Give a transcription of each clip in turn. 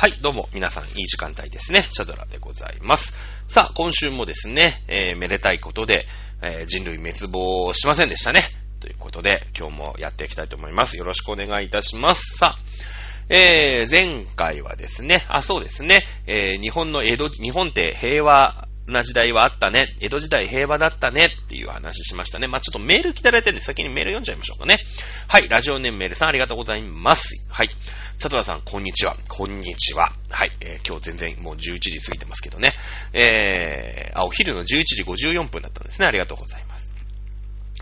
はい、どうも皆さんいい時間帯ですね。シャドラでございます。さあ、今週もですね、めでたいことで、人類滅亡しませんでしたね。ということで、今日もやっていきたいと思います。よろしくお願いいたします。さあ、前回はですね、日本って平和な時代はあったね。江戸時代平和だったねっていう話しましたね。まぁ、ちょっとメール来ていただいてるんで、先にメール読んじゃいましょうかね。はい、ラジオネームメールさんありがとうございます。はい。佐藤さん、こんにちは。こんにちは。はい、今日全然もう11時過ぎてますけどね。お昼の11時54分だったんですね。ありがとうございます。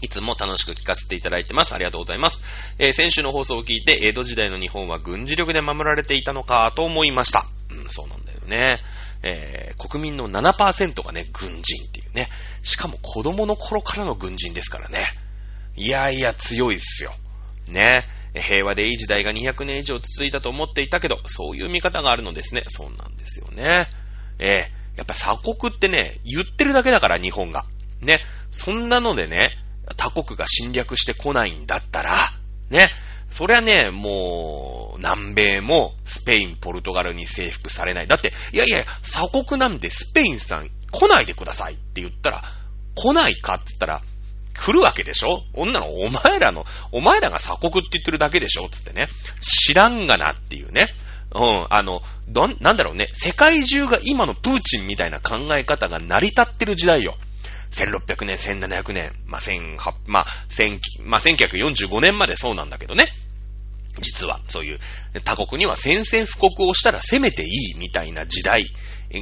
いつも楽しく聞かせていただいてます。ありがとうございます。先週の放送を聞いて、江戸時代の日本は軍事力で守られていたのかと思いました。うん、そうなんだよね。国民の 7% がね、軍人っていうね。しかも子供の頃からの軍人ですからね。いやいや、強いっすよ。ね。平和でいい時代が200年以上続いたと思っていたけど、そういう見方があるのですね。そうなんですよね。やっぱ鎖国ってね、言ってるだけだから、日本が。ね。そんなのでね、他国が侵略してこないんだったら、ね。そりゃね、もう、南米もスペイン、ポルトガルに征服されない。だって、いやいや、鎖国なんでスペインさん来ないでくださいって言ったら、来ないかって言ったら、来るわけでしょ？女のお前らが鎖国って言ってるだけでしょつってね。知らんがなっていうね。うん、なんだろうね。世界中が今のプーチンみたいな考え方が成り立ってる時代よ。1600年、1700年、1945年までそうなんだけどね。実は、そういう他国には宣戦布告をしたら攻めていいみたいな時代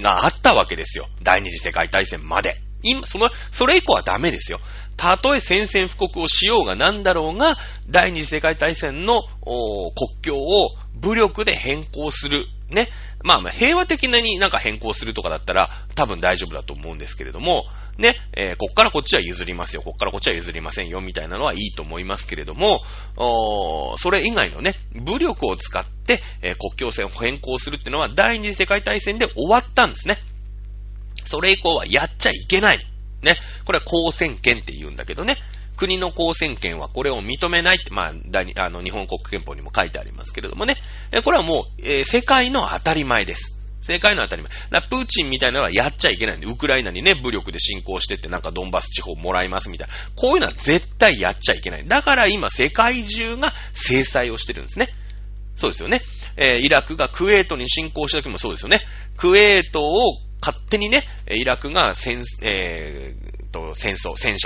があったわけですよ。第二次世界大戦まで。今、それ以降はダメですよ。たとえ宣戦布告をしようがなんだろうが、第二次世界大戦の国境を武力で変更する。ね。まあ、平和的になんか変更するとかだったら、多分大丈夫だと思うんですけれども、ね。こっからこっちは譲りますよ。こっからこっちは譲りませんよ。みたいなのはいいと思いますけれども、それ以外のね、武力を使って、国境線を変更するっていうのは、第二次世界大戦で終わったんですね。それ以降はやっちゃいけない。ね。これは交戦権って言うんだけどね。国の交戦権はこれを認めないって、日本国憲法にも書いてありますけれどもね。これはもう、世界の当たり前です。世界の当たり前。だからプーチンみたいなのはやっちゃいけないんで、ウクライナにね、武力で侵攻してってなんかドンバス地方もらいますみたいな。こういうのは絶対やっちゃいけない。だから今世界中が制裁をしてるんですね。そうですよね。イラクがクウェートに侵攻した時もそうですよね。クウェートを勝手にね、イラクが戦車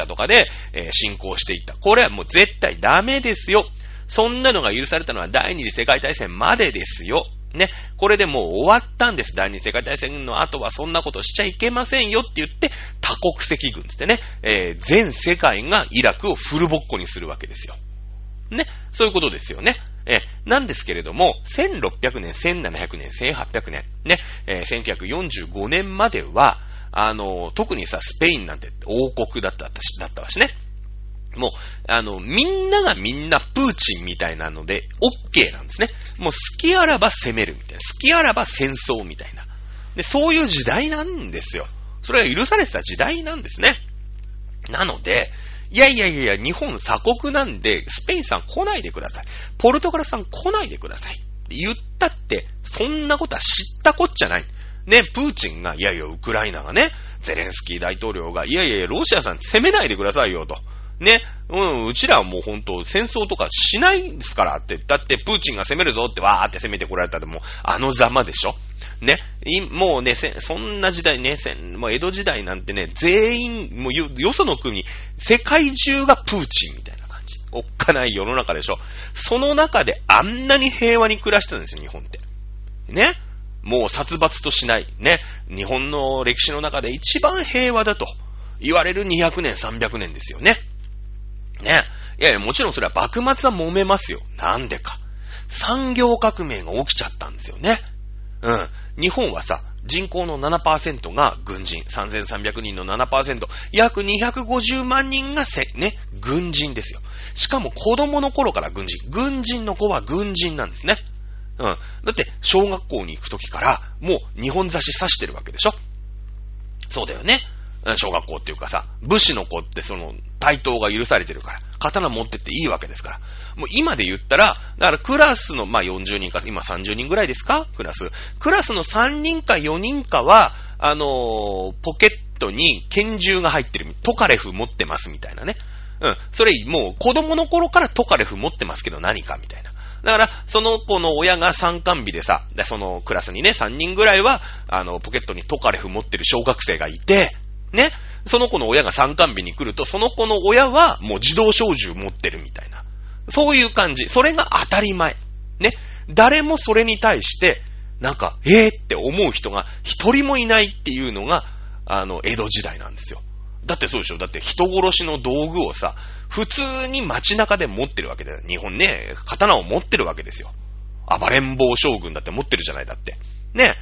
とかで、侵攻していった。これはもう絶対ダメですよ。そんなのが許されたのは第二次世界大戦までですよ。ね。これでもう終わったんです。第二次世界大戦の後はそんなことしちゃいけませんよって言って、多国籍軍つってね、全世界がイラクをフルボッコにするわけですよ。ね。そういうことですよね。なんですけれども、1600年、1700年、1800年、ね、1945年までは、特にさ、スペインなんて王国だったわしね。もう、みんながみんなプーチンみたいなので、OK なんですね。もう好きあらば攻めるみたいな。好きあらば戦争みたいな。で、そういう時代なんですよ。それが許されてた時代なんですね。なので、いや、日本鎖国なんで、スペインさん来ないでください。ポルトガルさん来ないでください。言ったって、そんなことは知ったこっちゃない。ね、プーチンが、ウクライナがね、ゼレンスキー大統領が、ロシアさん攻めないでくださいよ、と。ね、うちらはもう本当、戦争とかしないんですからって、だってプーチンが攻めるぞってわーって攻めてこられたらもう、あのざまでしょ。ね、もうね、そんな時代ね、もう江戸時代なんてね、全員、もうよその国、世界中がプーチンみたいな感じ。おっかない世の中でしょ。その中であんなに平和に暮らしてるんですよ、日本って。ね、もう殺伐としない。ね、日本の歴史の中で一番平和だと言われる200年、300年ですよね。ね。いや、もちろんそれは幕末は揉めますよ。なんでか。産業革命が起きちゃったんですよね。うん。日本はさ、人口の 7% が軍人。3300人の 7%。約250万人が軍人ですよ。しかも子供の頃から軍人。軍人の子は軍人なんですね。うん。だって、小学校に行く時から、もう日本差し刺してるわけでしょ。そうだよね。小学校っていうかさ、武士の子ってその、対等が許されてるから。刀持ってっていいわけですから。もう今で言ったら、だからクラスの、まあ、40人か、今30人ぐらいですかクラス。クラスの3人か4人かは、ポケットに拳銃が入ってる。トカレフ持ってますみたいなね。うん。それ、もう子供の頃からトカレフ持ってますけど何かみたいな。だから、その子の親が参観日でさ、でそのクラスにね、3人ぐらいは、ポケットにトカレフ持ってる小学生がいて、ね。その子の親が参観日に来ると、その子の親はもう自動小銃持ってるみたいな。そういう感じ。それが当たり前。ね。誰もそれに対して、なんか、って思う人が一人もいないっていうのが、江戸時代なんですよ。だってそうでしょ。だって人殺しの道具をさ、普通に街中で持ってるわけだよ。日本ね、刀を持ってるわけですよ。暴れん坊将軍だって持ってるじゃない、だって。ね。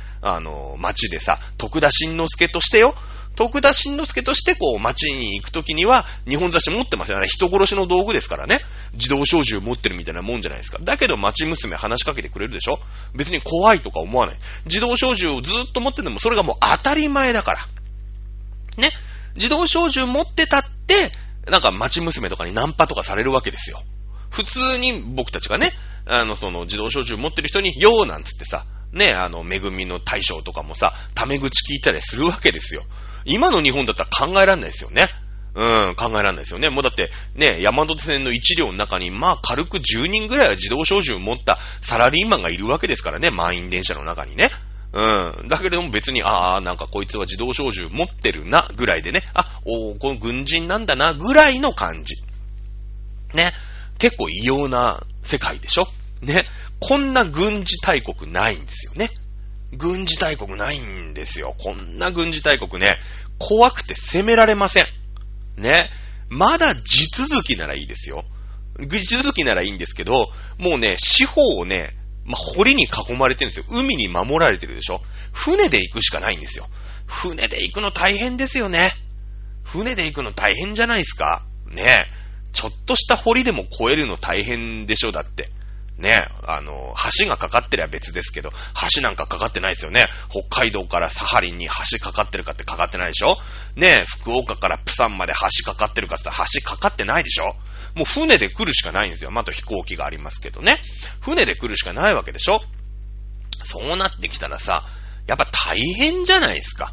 街でさ、徳田新之助としてよ。徳田新之助としてこう街に行くときには日本差し持ってますよね。人殺しの道具ですからね。自動小銃持ってるみたいなもんじゃないですか。だけど街娘話しかけてくれるでしょ。別に怖いとか思わない。自動小銃をずっと持っててもそれがもう当たり前だからね。自動小銃持ってたってなんか街娘とかにナンパとかされるわけですよ。普通に僕たちがね、その自動小銃持ってる人によーなんつってさね、恵みの大将とかもさタメ口聞いたりするわけですよ。今の日本だったら考えられないですよね。考えられないですよね。もうだってね、山手線の一両の中にまあ軽く10人ぐらいは自動小銃を持ったサラリーマンがいるわけですからね、満員電車の中にね。だけれども別になんかこいつは自動小銃持ってるなぐらいでね、この軍人なんだなぐらいの感じ。ね、結構異様な世界でしょ。ね、こんな軍事大国ないんですよね。軍事大国ないんですよ。こんな軍事大国ね、怖くて攻められません。ね。まだ地続きならいいですよ。地続きならいいんですけど、もうね、四方をね、堀に囲まれてるんですよ。海に守られてるでしょ。船で行くしかないんですよ。船で行くの大変ですよね。船で行くの大変じゃないですか。ね。ちょっとした堀でも越えるの大変でしょ、だって。ね、橋がかかってりゃ別ですけど、橋なんかかかってないですよね。北海道からサハリンに橋かかってるかってかかってないでしょ。ね、福岡からプサンまで橋かかってるかって橋かかってないでしょ。もう船で来るしかないんですよ。まあ、あと飛行機がありますけどね。船で来るしかないわけでしょ。そうなってきたらさ、やっぱ大変じゃないですか。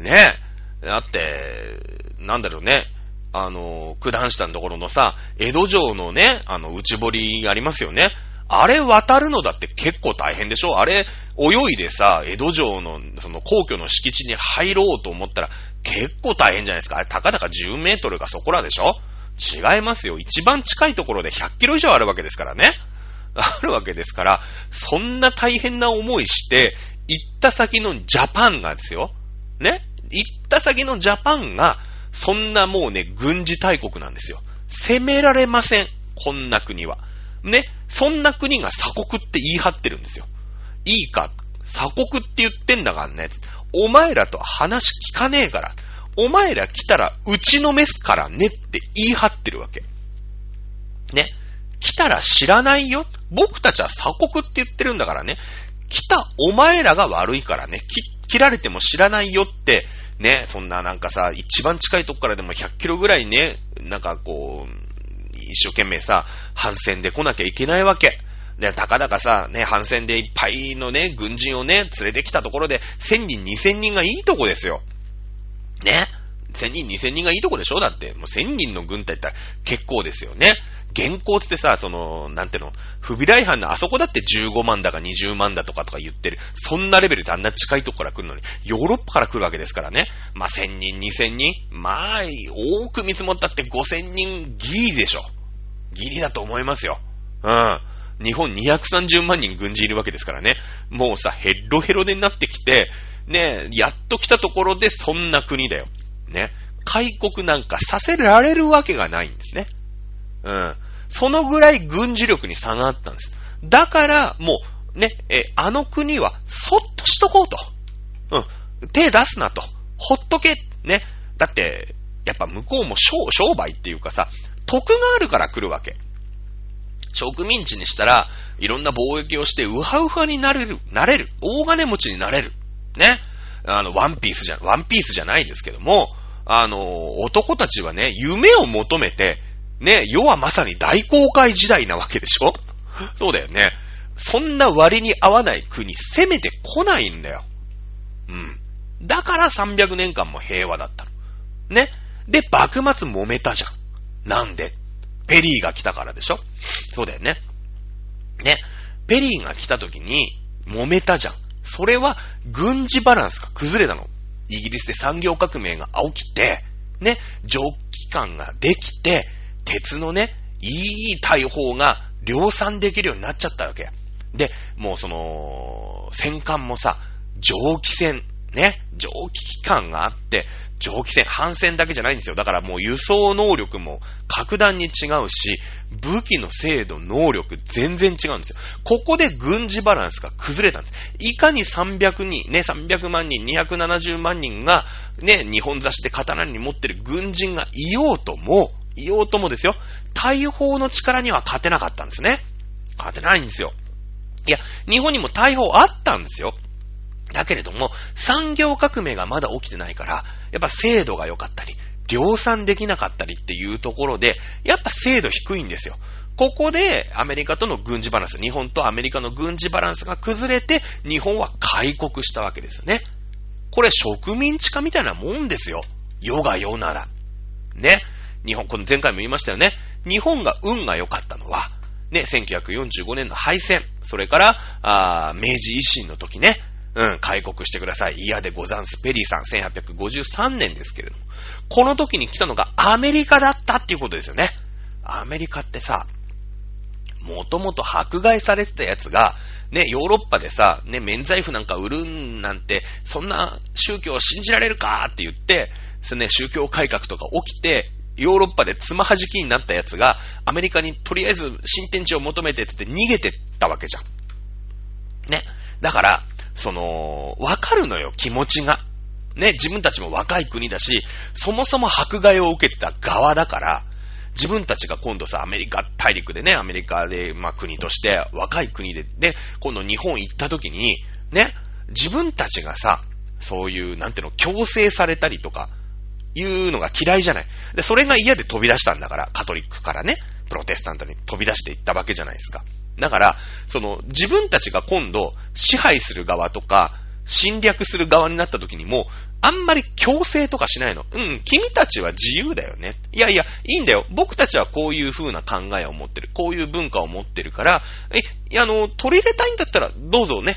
ね、だってなんだろうね。九段下のところのさ、江戸城のね、内堀ありますよね。あれ渡るのだって結構大変でしょ。あれ泳いでさ、江戸城のその皇居の敷地に入ろうと思ったら結構大変じゃないですか。あれたかだか10メートルがそこらでしょ。違いますよ。一番近いところで100キロ以上あるわけですからね。あるわけですから、そんな大変な思いして行った先のジャパンがですよ。ね、行った先のジャパンがそんなもうね、軍事大国なんですよ。攻められません。こんな国は。ね、そんな国が鎖国って言い張ってるんですよ。いいか、鎖国って言ってんだからね、お前らと話聞かねえから、お前ら来たら打ちのめすからねって言い張ってるわけ。ね、来たら知らないよ。僕たちは鎖国って言ってるんだからね、来たお前らが悪いからね、切られても知らないよって、ね、そんななんかさ、一番近いとこからでも100キロぐらいね、なんかこう、一生懸命さ、反戦で来なきゃいけないわけ。で、たかだかさ、ね、反戦でいっぱいのね、軍人をね、連れてきたところで、1000人、2000人がいいとこですよ。ね。1000人、2000人がいいとこでしょ？だって、もう1000人の軍隊って結構ですよね。現行つってさ、その、なんていうの、不備来犯のあそこだって15万だか20万だとか言ってる。そんなレベルであんな近いとこから来るのに、ヨーロッパから来るわけですからね。まあ、1000人、2000人。まあ、多く見積もったって5000人ギリでしょ。ギリだと思いますよ。うん。日本230万人軍人いるわけですからね。もうさ、ヘロヘロでなってきて、ね、やっと来たところでそんな国だよ。ね。開国なんかさせられるわけがないんですね。うん。そのぐらい軍事力に差があったんです。だから、もう、ね、あの国は、そっとしとこうと。うん。手出すなと。ほっとけ。ね。だって、やっぱ向こうも商売っていうかさ、得があるから来るわけ。植民地にしたら、いろんな貿易をして、ウハウハになれる。大金持ちになれる。ね。ワンピースじゃないですけども、男たちはね、夢を求めて、ね、世はまさに大航海時代なわけでしょ。そうだよね。そんな割に合わない国攻めてこないんだよ。うん。だから300年間も平和だったの。ね。で、幕末揉めたじゃん。なんで？ペリーが来たからでしょ。そうだよね。ね。ペリーが来た時に揉めたじゃん。それは軍事バランスが崩れたの。イギリスで産業革命が起きて、ね、蒸気機関ができて、鉄のね、いい大砲が量産できるようになっちゃったわけ。で、もうその、戦艦もさ、蒸気船、ね、蒸気機関があって、蒸気船、帆船だけじゃないんですよ。だからもう輸送能力も格段に違うし、武器の精度、能力、全然違うんですよ。ここで軍事バランスが崩れたんです。いかに300人、ね、300万人、270万人が、ね、日本差しで刀に持ってる軍人がいようともですよ、大砲の力には勝てなかったんですね。勝てないんですよ。いや、日本にも大砲あったんですよ。だけれども、産業革命がまだ起きてないから、やっぱ精度が良かったり、量産できなかったりっていうところで、やっぱ精度低いんですよ。ここでアメリカとの軍事バランス、日本とアメリカの軍事バランスが崩れて、日本は開国したわけですよね。これ植民地化みたいなもんですよ。世が世なら。ね。日本、この前回も言いましたよね。日本が運が良かったのは、ね、1945年の敗戦、それから、明治維新の時ね。うん、開国してください。嫌でござんす。ペリーさん、1853年ですけれども。この時に来たのがアメリカだったっていうことですよね。アメリカってさ、もともと迫害されてたやつが、ね、ヨーロッパでさ、ね、免罪符なんか売るんなんて、そんな宗教を信じられるかって言って、そのね、宗教改革とか起きて、ヨーロッパでつまはじきになったやつが、アメリカにとりあえず新天地を求めてって逃げてったわけじゃん。ね。だから、その、わかるのよ、気持ちが。ね、自分たちも若い国だし、そもそも迫害を受けてた側だから、自分たちが今度さ、アメリカ大陸でね、アメリカで、まあ国として、若い国で、で、今度日本行った時に、ね、自分たちがさ、そういう、なんていうの、強制されたりとか、いうのが嫌いじゃない。で、それが嫌で飛び出したんだから、カトリックからね、プロテスタントに飛び出していったわけじゃないですか。だから、その、自分たちが今度、支配する側とか、侵略する側になった時にも、あんまり強制とかしないの。うん、君たちは自由だよね。いやいや、いいんだよ。僕たちはこういう風な考えを持ってる。こういう文化を持ってるから、取り入れたいんだったら、どうぞね、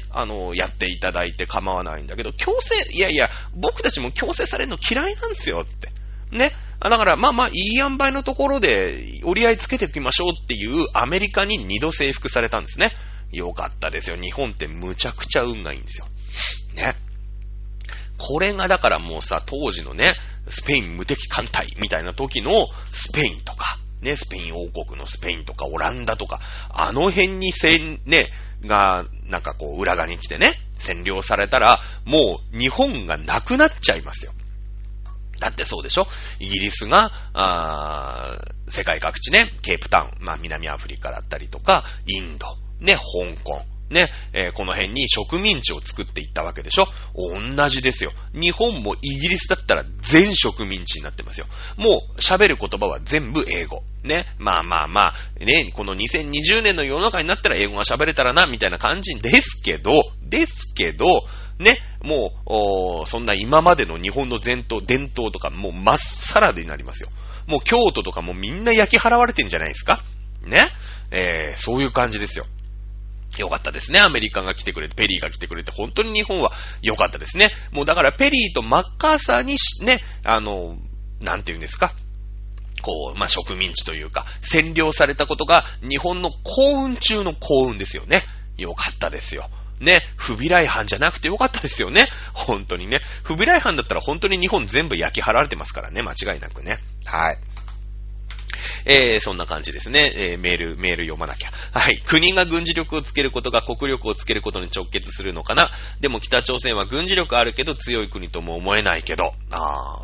やっていただいて構わないんだけど、強制、いやいや、僕たちも強制されるの嫌いなんですよって。ね。だから、まあまあ、いい塩梅のところで折り合いつけていきましょうっていうアメリカに2度征服されたんですね。よかったですよ。日本ってむちゃくちゃ運がいいんですよ。ね。これがだからもうさ、当時のね、スペイン無敵艦隊みたいな時のスペインとか、ね、スペイン王国のスペインとかオランダとか、あの辺にね、が、なんかこう、裏側に来てね、占領されたら、もう日本がなくなっちゃいますよ。だってそうでしょ。イギリスが世界各地ね、ケープタウン、まあ南アフリカだったりとか、インドね、香港ね、この辺に植民地を作っていったわけでしょ。同じですよ。日本もイギリスだったら全植民地になってますよ。もう喋る言葉は全部英語ね。まあまあまあね、この2020年の世の中になったら英語が喋れたらなみたいな感じですけど。ね、もうそんな今までの日本の伝統とかもうまっさらでになりますよ。もう京都とかもみんな焼き払われてんじゃないですかね、そういう感じですよ。よかったですね。アメリカが来てくれて、ペリーが来てくれて、本当に日本はよかったですね。もうだからペリーとマッカーサーにね、なんて言うんですか、こう、まあ、植民地というか占領されたことが日本の幸運中の幸運ですよね。よかったですよね、不備来犯じゃなくてよかったですよね。本当にね。不備来犯だったら本当に日本全部焼き払われてますからね。間違いなくね。はい。そんな感じですね。メール読まなきゃ。はい。国が軍事力をつけることが国力をつけることに直結するのかな。でも北朝鮮は軍事力あるけど強い国とも思えないけど。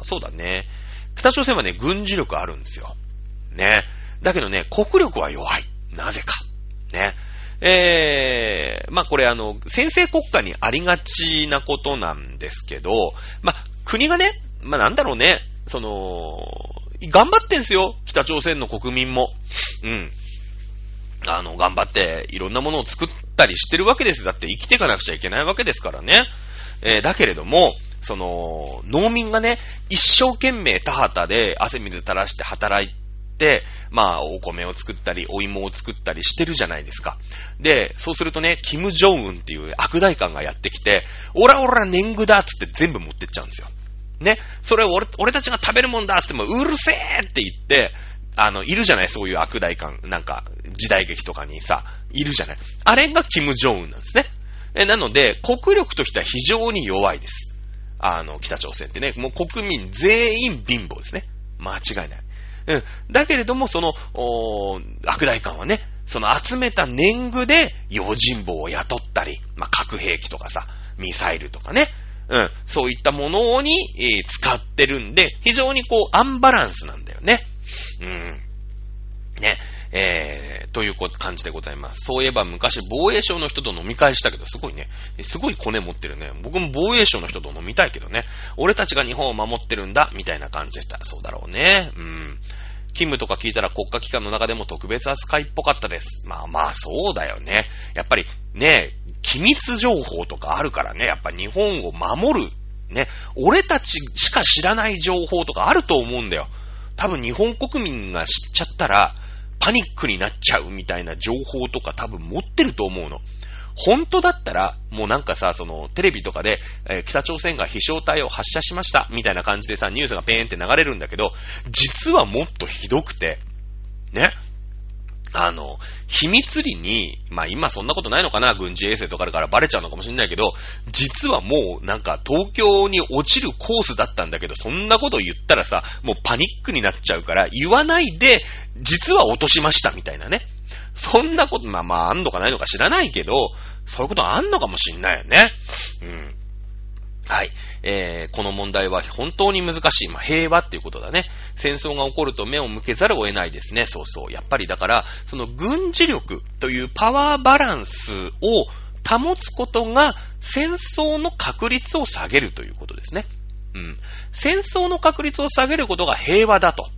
そうだね。北朝鮮はね、軍事力あるんですよ。ね。だけどね、国力は弱い。なぜか。ね。まあ、これ先制国家にありがちなことなんですけど、まあ、国がね、まあ、なんだろうね、その、頑張ってんすよ、北朝鮮の国民も。うん。頑張っていろんなものを作ったりしてるわけです。だって生きていかなくちゃいけないわけですからね。だけれども、その、農民がね、一生懸命田畑で汗水垂らして働いて、まあ、お米を作ったり、お芋を作ったりしてるじゃないですか。で、そうするとね、キム・ジョンウンっていう悪代官がやってきて、オラオラ年貢だっつって全部持ってっちゃうんですよ。ね、それを 俺たちが食べるもんだっつっても、うるせえって言って、いるじゃない、そういう悪代官、なんか、時代劇とかにさ、いるじゃない。あれがキム・ジョンウンなんですね。なので、国力としては非常に弱いです。北朝鮮ってね、もう国民全員貧乏ですね。間違いない。うん。だけれども、その、悪代官はね、その集めた年貢で用心棒を雇ったり、まあ、核兵器とかさ、ミサイルとかね、うん。そういったものに、使ってるんで、非常にこう、アンバランスなんだよね。うん。ね。という感じでございます。そういえば昔防衛省の人と飲み会したけど、すごいね、すごいコネ持ってるね。僕も防衛省の人と飲みたいけどね。俺たちが日本を守ってるんだみたいな感じでした。そうだろうね。うん。勤務とか聞いたら国家機関の中でも特別扱いっぽかったです。まあまあそうだよね。やっぱりね、機密情報とかあるからね、やっぱ日本を守るね、俺たちしか知らない情報とかあると思うんだよ。多分日本国民が知っちゃったら。パニックになっちゃうみたいな情報とか多分持ってると思うの。本当だったら、もうなんかさ、そのテレビとかで、北朝鮮が飛翔体を発射しましたみたいな感じでさ、ニュースがペーンって流れるんだけど、実はもっとひどくて、ね。秘密裏に、まあ今そんなことないのかな、軍事衛星とかあるからバレちゃうのかもしれないけど、実はもうなんか東京に落ちるコースだったんだけど、そんなこと言ったらさ、もうパニックになっちゃうから、言わないで、実は落としましたみたいなね。そんなこと、まあまああんのかないのか知らないけど、そういうことあんのかもしれないよね。うん。はい。この問題は本当に難しい。まあ、平和っていうことだね。戦争が起こると目を向けざるを得ないですね。そうそう。やっぱりだから、その軍事力というパワーバランスを保つことが戦争の確率を下げるということですね。うん。戦争の確率を下げることが平和だと。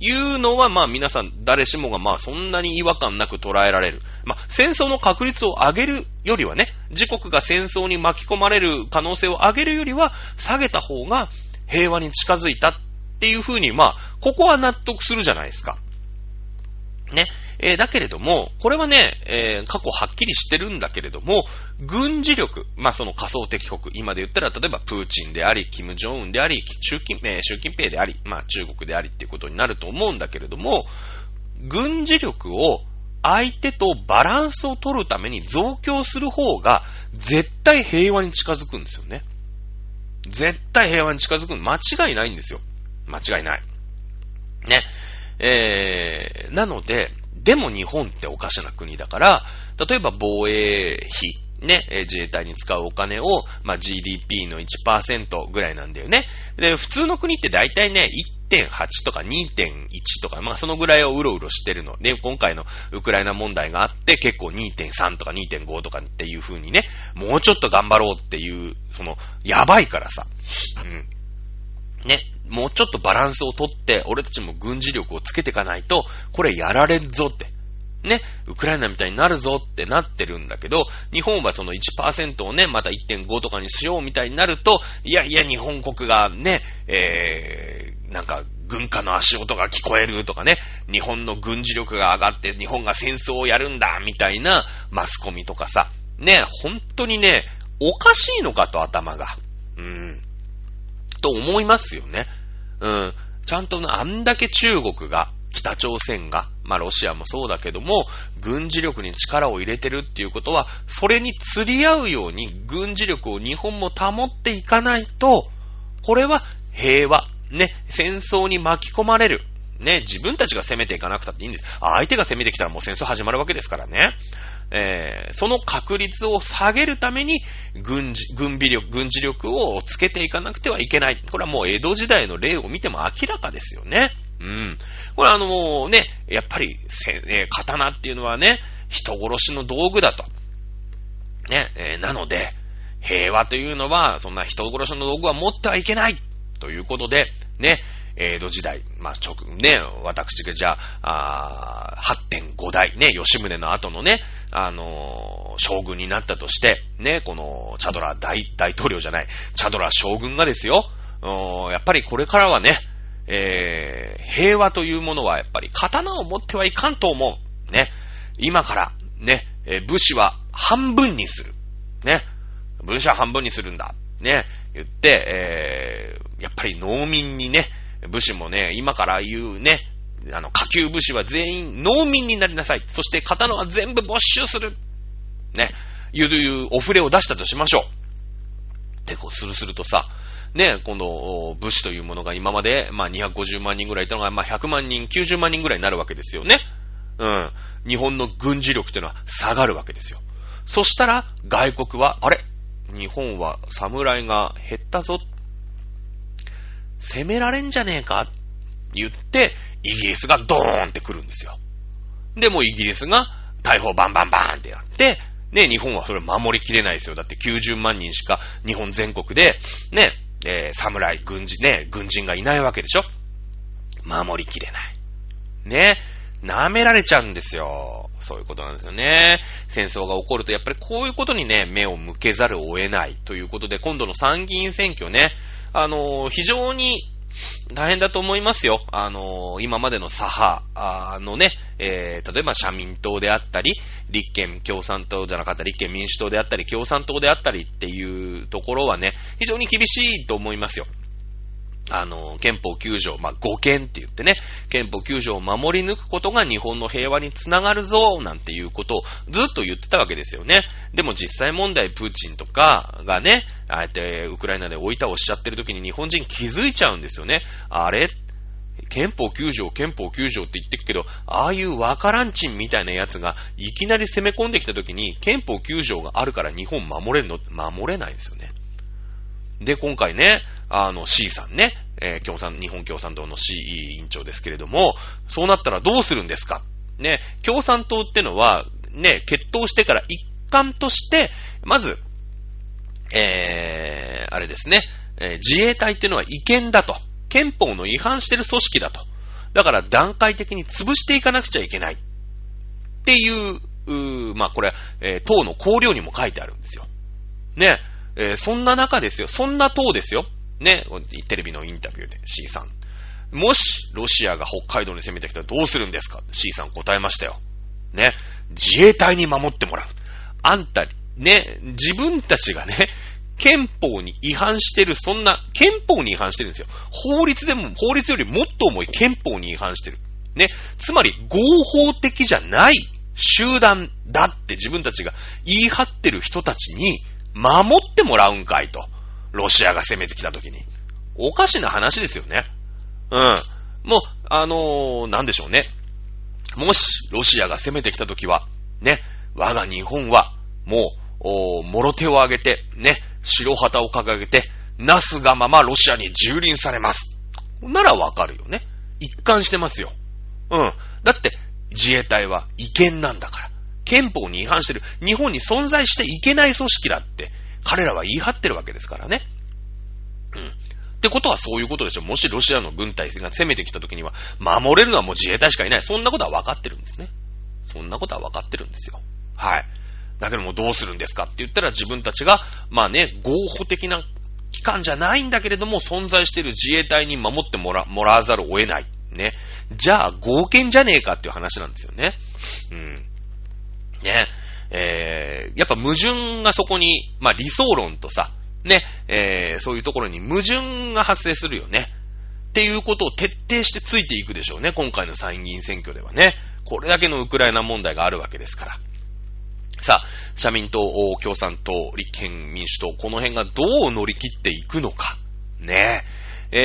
いうのはまあ皆さん誰しもがまあそんなに違和感なく捉えられる。まあ戦争の確率を上げるよりはね、自国が戦争に巻き込まれる可能性を上げるよりは下げた方が平和に近づいたっていうふうにまあここは納得するじゃないですか。ね。だけれども、これはね、過去はっきりしてるんだけれども、軍事力、まあその仮想敵国、今で言ったら例えばプーチンであり、キム・ジョンウンであり、習近平であり、まあ中国でありっていうことになると思うんだけれども、軍事力を相手とバランスを取るために増強する方が絶対平和に近づくんですよね。絶対平和に近づく。間違いないんですよ。間違いない。ね。なので、でも日本っておかしな国だから、例えば防衛費、ね、自衛隊に使うお金を、まあ、GDP の 1% ぐらいなんだよね。で、普通の国って大体ね、1.8 とか 2.1 とか、まあ、そのぐらいをうろうろしてるの。で、今回のウクライナ問題があって、結構 2.3 とか 2.5 とかっていう風にね、もうちょっと頑張ろうっていう、その、やばいからさ。うん。ね。もうちょっとバランスをとって、俺たちも軍事力をつけていかないと、これやられんぞって。ね。ウクライナみたいになるぞってなってるんだけど、日本はその 1% をね、また 1.5 とかにしようみたいになると、いやいや日本国がね、なんか軍家の足音が聞こえるとかね、日本の軍事力が上がって日本が戦争をやるんだみたいなマスコミとかさ、ね、本当にね、おかしいのかと頭が。と思いますよね。うん。ちゃんとあんだけ中国が、北朝鮮が、まあロシアもそうだけども、軍事力に力を入れてるっていうことは、それに釣り合うように軍事力を日本も保っていかないと、これは平和。ね。戦争に巻き込まれる。ね。自分たちが攻めていかなくたっていいんです。相手が攻めてきたらもう戦争始まるわけですからね。その確率を下げるために軍事力をつけていかなくてはいけない。これはもう江戸時代の例を見ても明らかですよね。うん。これはもうね、やっぱり、刀っていうのはね、人殺しの道具だと。ね、なので、平和というのは、そんな人殺しの道具は持ってはいけないということで、ね、江戸時代、まあ、私がじゃあ、8.5 代、ね、吉宗の後のね、将軍になったとして、ね、この、チャドラ大統領じゃない、チャドラ将軍がですよ、やっぱりこれからはね、平和というものはやっぱり刀を持ってはいかんと思う。ね。今から、ね、武士は半分にする。ね。武士は半分にするんだ。ね。言って、やっぱり農民にね、武士もね、今から言うね、下級武士は全員農民になりなさい。そして刀は全部没収する。ね。いうお触れを出したとしましょう。で、こうするとさ、ね、今度、武士というものが今まで、まあ、250万人ぐらいいたのが、まあ、100万人、90万人ぐらいになるわけですよね。うん。日本の軍事力というのは下がるわけですよ。そしたら、外国は、あれ？日本は侍が減ったぞ。攻められんじゃねえか？言って、イギリスがドーンって来るんですよ。で、もうイギリスが大砲バンバンバーンってやって、ね、日本はそれ守りきれないですよ。だって90万人しか日本全国で、ね、侍、軍人がいないわけでしょ。守りきれない。ね。舐められちゃうんですよ。そういうことなんですよね。戦争が起こると、やっぱりこういうことにね、目を向けざるを得ないということで、今度の参議院選挙ね、非常に大変だと思いますよ。今までの左派のね、例えば社民党であったり、立憲共産党じゃなかったり、立憲民主党であったり、共産党であったりっていうところはね、非常に厳しいと思いますよ。憲法9条、まあ、護憲って言ってね、憲法9条を守り抜くことが日本の平和につながるぞ、なんていうことをずっと言ってたわけですよね。でも実際問題、プーチンとかがね、あえてウクライナで置いたをしちゃってる時に日本人気づいちゃうんですよね。あれ？憲法9条って言ってるけど、ああいうわからんちんみたいなやつがいきなり攻め込んできた時に、憲法9条があるから日本守れるの？守れないんですよね。で、今回ね、C さんね、日本共産党の C 委員長ですけれども、そうなったらどうするんですか？ね、共産党ってのは、ね、決闘してから一環として、まず、あれですね、自衛隊ってのは違憲だと。憲法の違反してる組織だと。だから段階的に潰していかなくちゃいけない。っていう、まあこれ、党の綱領にも書いてあるんですよ。ね、そんな中ですよ。そんな党ですよ。ね、テレビのインタビューで C さん。もし、ロシアが北海道に攻めてきたらどうするんですか？ C さん答えましたよ。ね、自衛隊に守ってもらう。あんた、ね、自分たちがね、憲法に違反してる、そんな、憲法に違反してるんですよ。法律よりもっと重い憲法に違反してる。ね、つまり合法的じゃない集団だって自分たちが言い張ってる人たちに、守ってもらうんかいと。ロシアが攻めてきたときに。おかしな話ですよね。うん。もう、なんでしょうね。もし、ロシアが攻めてきたときは、ね、我が日本は、もう、もろ手を挙げて、ね、白旗を掲げて、なすがままロシアに蹂躙されます。ならわかるよね。一貫してますよ。うん。だって、自衛隊は違憲なんだから。憲法に違反してる。日本に存在していけない組織だって、彼らは言い張ってるわけですからね。うん。ってことはそういうことでしょ。もしロシアの軍隊が攻めてきたときには、守れるのはもう自衛隊しかいない。そんなことは分かってるんですね。そんなことは分かってるんですよ。はい。だけどもどうするんですかって言ったら自分たちが、まあね、合法的な機関じゃないんだけれども、存在している自衛隊に守ってもらわざるを得ない。ね。じゃあ、合憲じゃねえかっていう話なんですよね。うん。ね、やっぱ矛盾がそこに、まあ理想論とさ、ね、そういうところに矛盾が発生するよね。っていうことを徹底してついていくでしょうね。今回の参議院選挙ではね。これだけのウクライナ問題があるわけですから。さあ、社民党、共産党、立憲民主党、この辺がどう乗り切っていくのか。ね。ちょ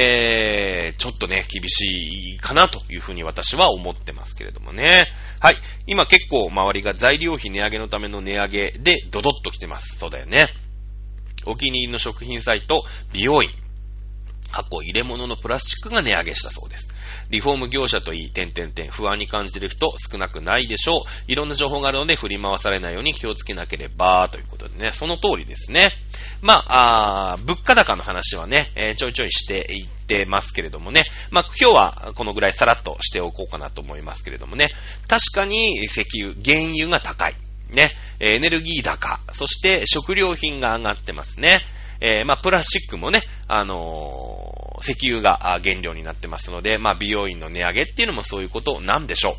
っとね、厳しいかなというふうに私は思ってますけれどもね。はい。今結構周りが材料費値上げのための値上げでドドッと来てます。そうだよね。お気に入りの食品サイト、美容院。過去入れ物のプラスチックが値上げしたそうです。リフォーム業者といい、不安に感じてる人少なくないでしょう。いろんな情報があるので振り回されないように気をつけなければ、ということでね。その通りですね。まあ、物価高の話はね、ちょいちょいしていってますけれどもね、まあ、今日はこのぐらいさらっとしておこうかなと思いますけれどもね、確かに石油、原油が高い。ね、エネルギー高、そして食料品が上がってますね。まあ、プラスチックもね、石油が原料になってますので、まあ、美容院の値上げっていうのもそういうことなんでしょう。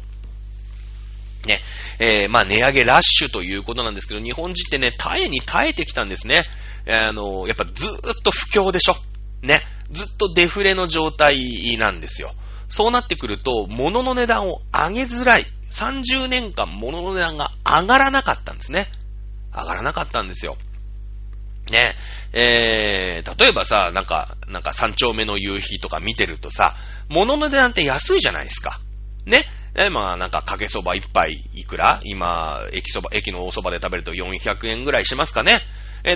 ね、まあ、値上げラッシュということなんですけど、日本人ってね、耐えに耐えてきたんですね。やっぱずっと不況でしょ。ね、ずっとデフレの状態なんですよ。そうなってくると、物の値段を上げづらい。30年間物の値段が上がらなかったんですね。上がらなかったんですよ。ね、例えばさ、なんか3丁目の夕日とか見てるとさ、物の値段って安いじゃないですか。ね。まあなんかかけそば一杯いくら？今、駅の大そばで食べると400円ぐらいしますかね。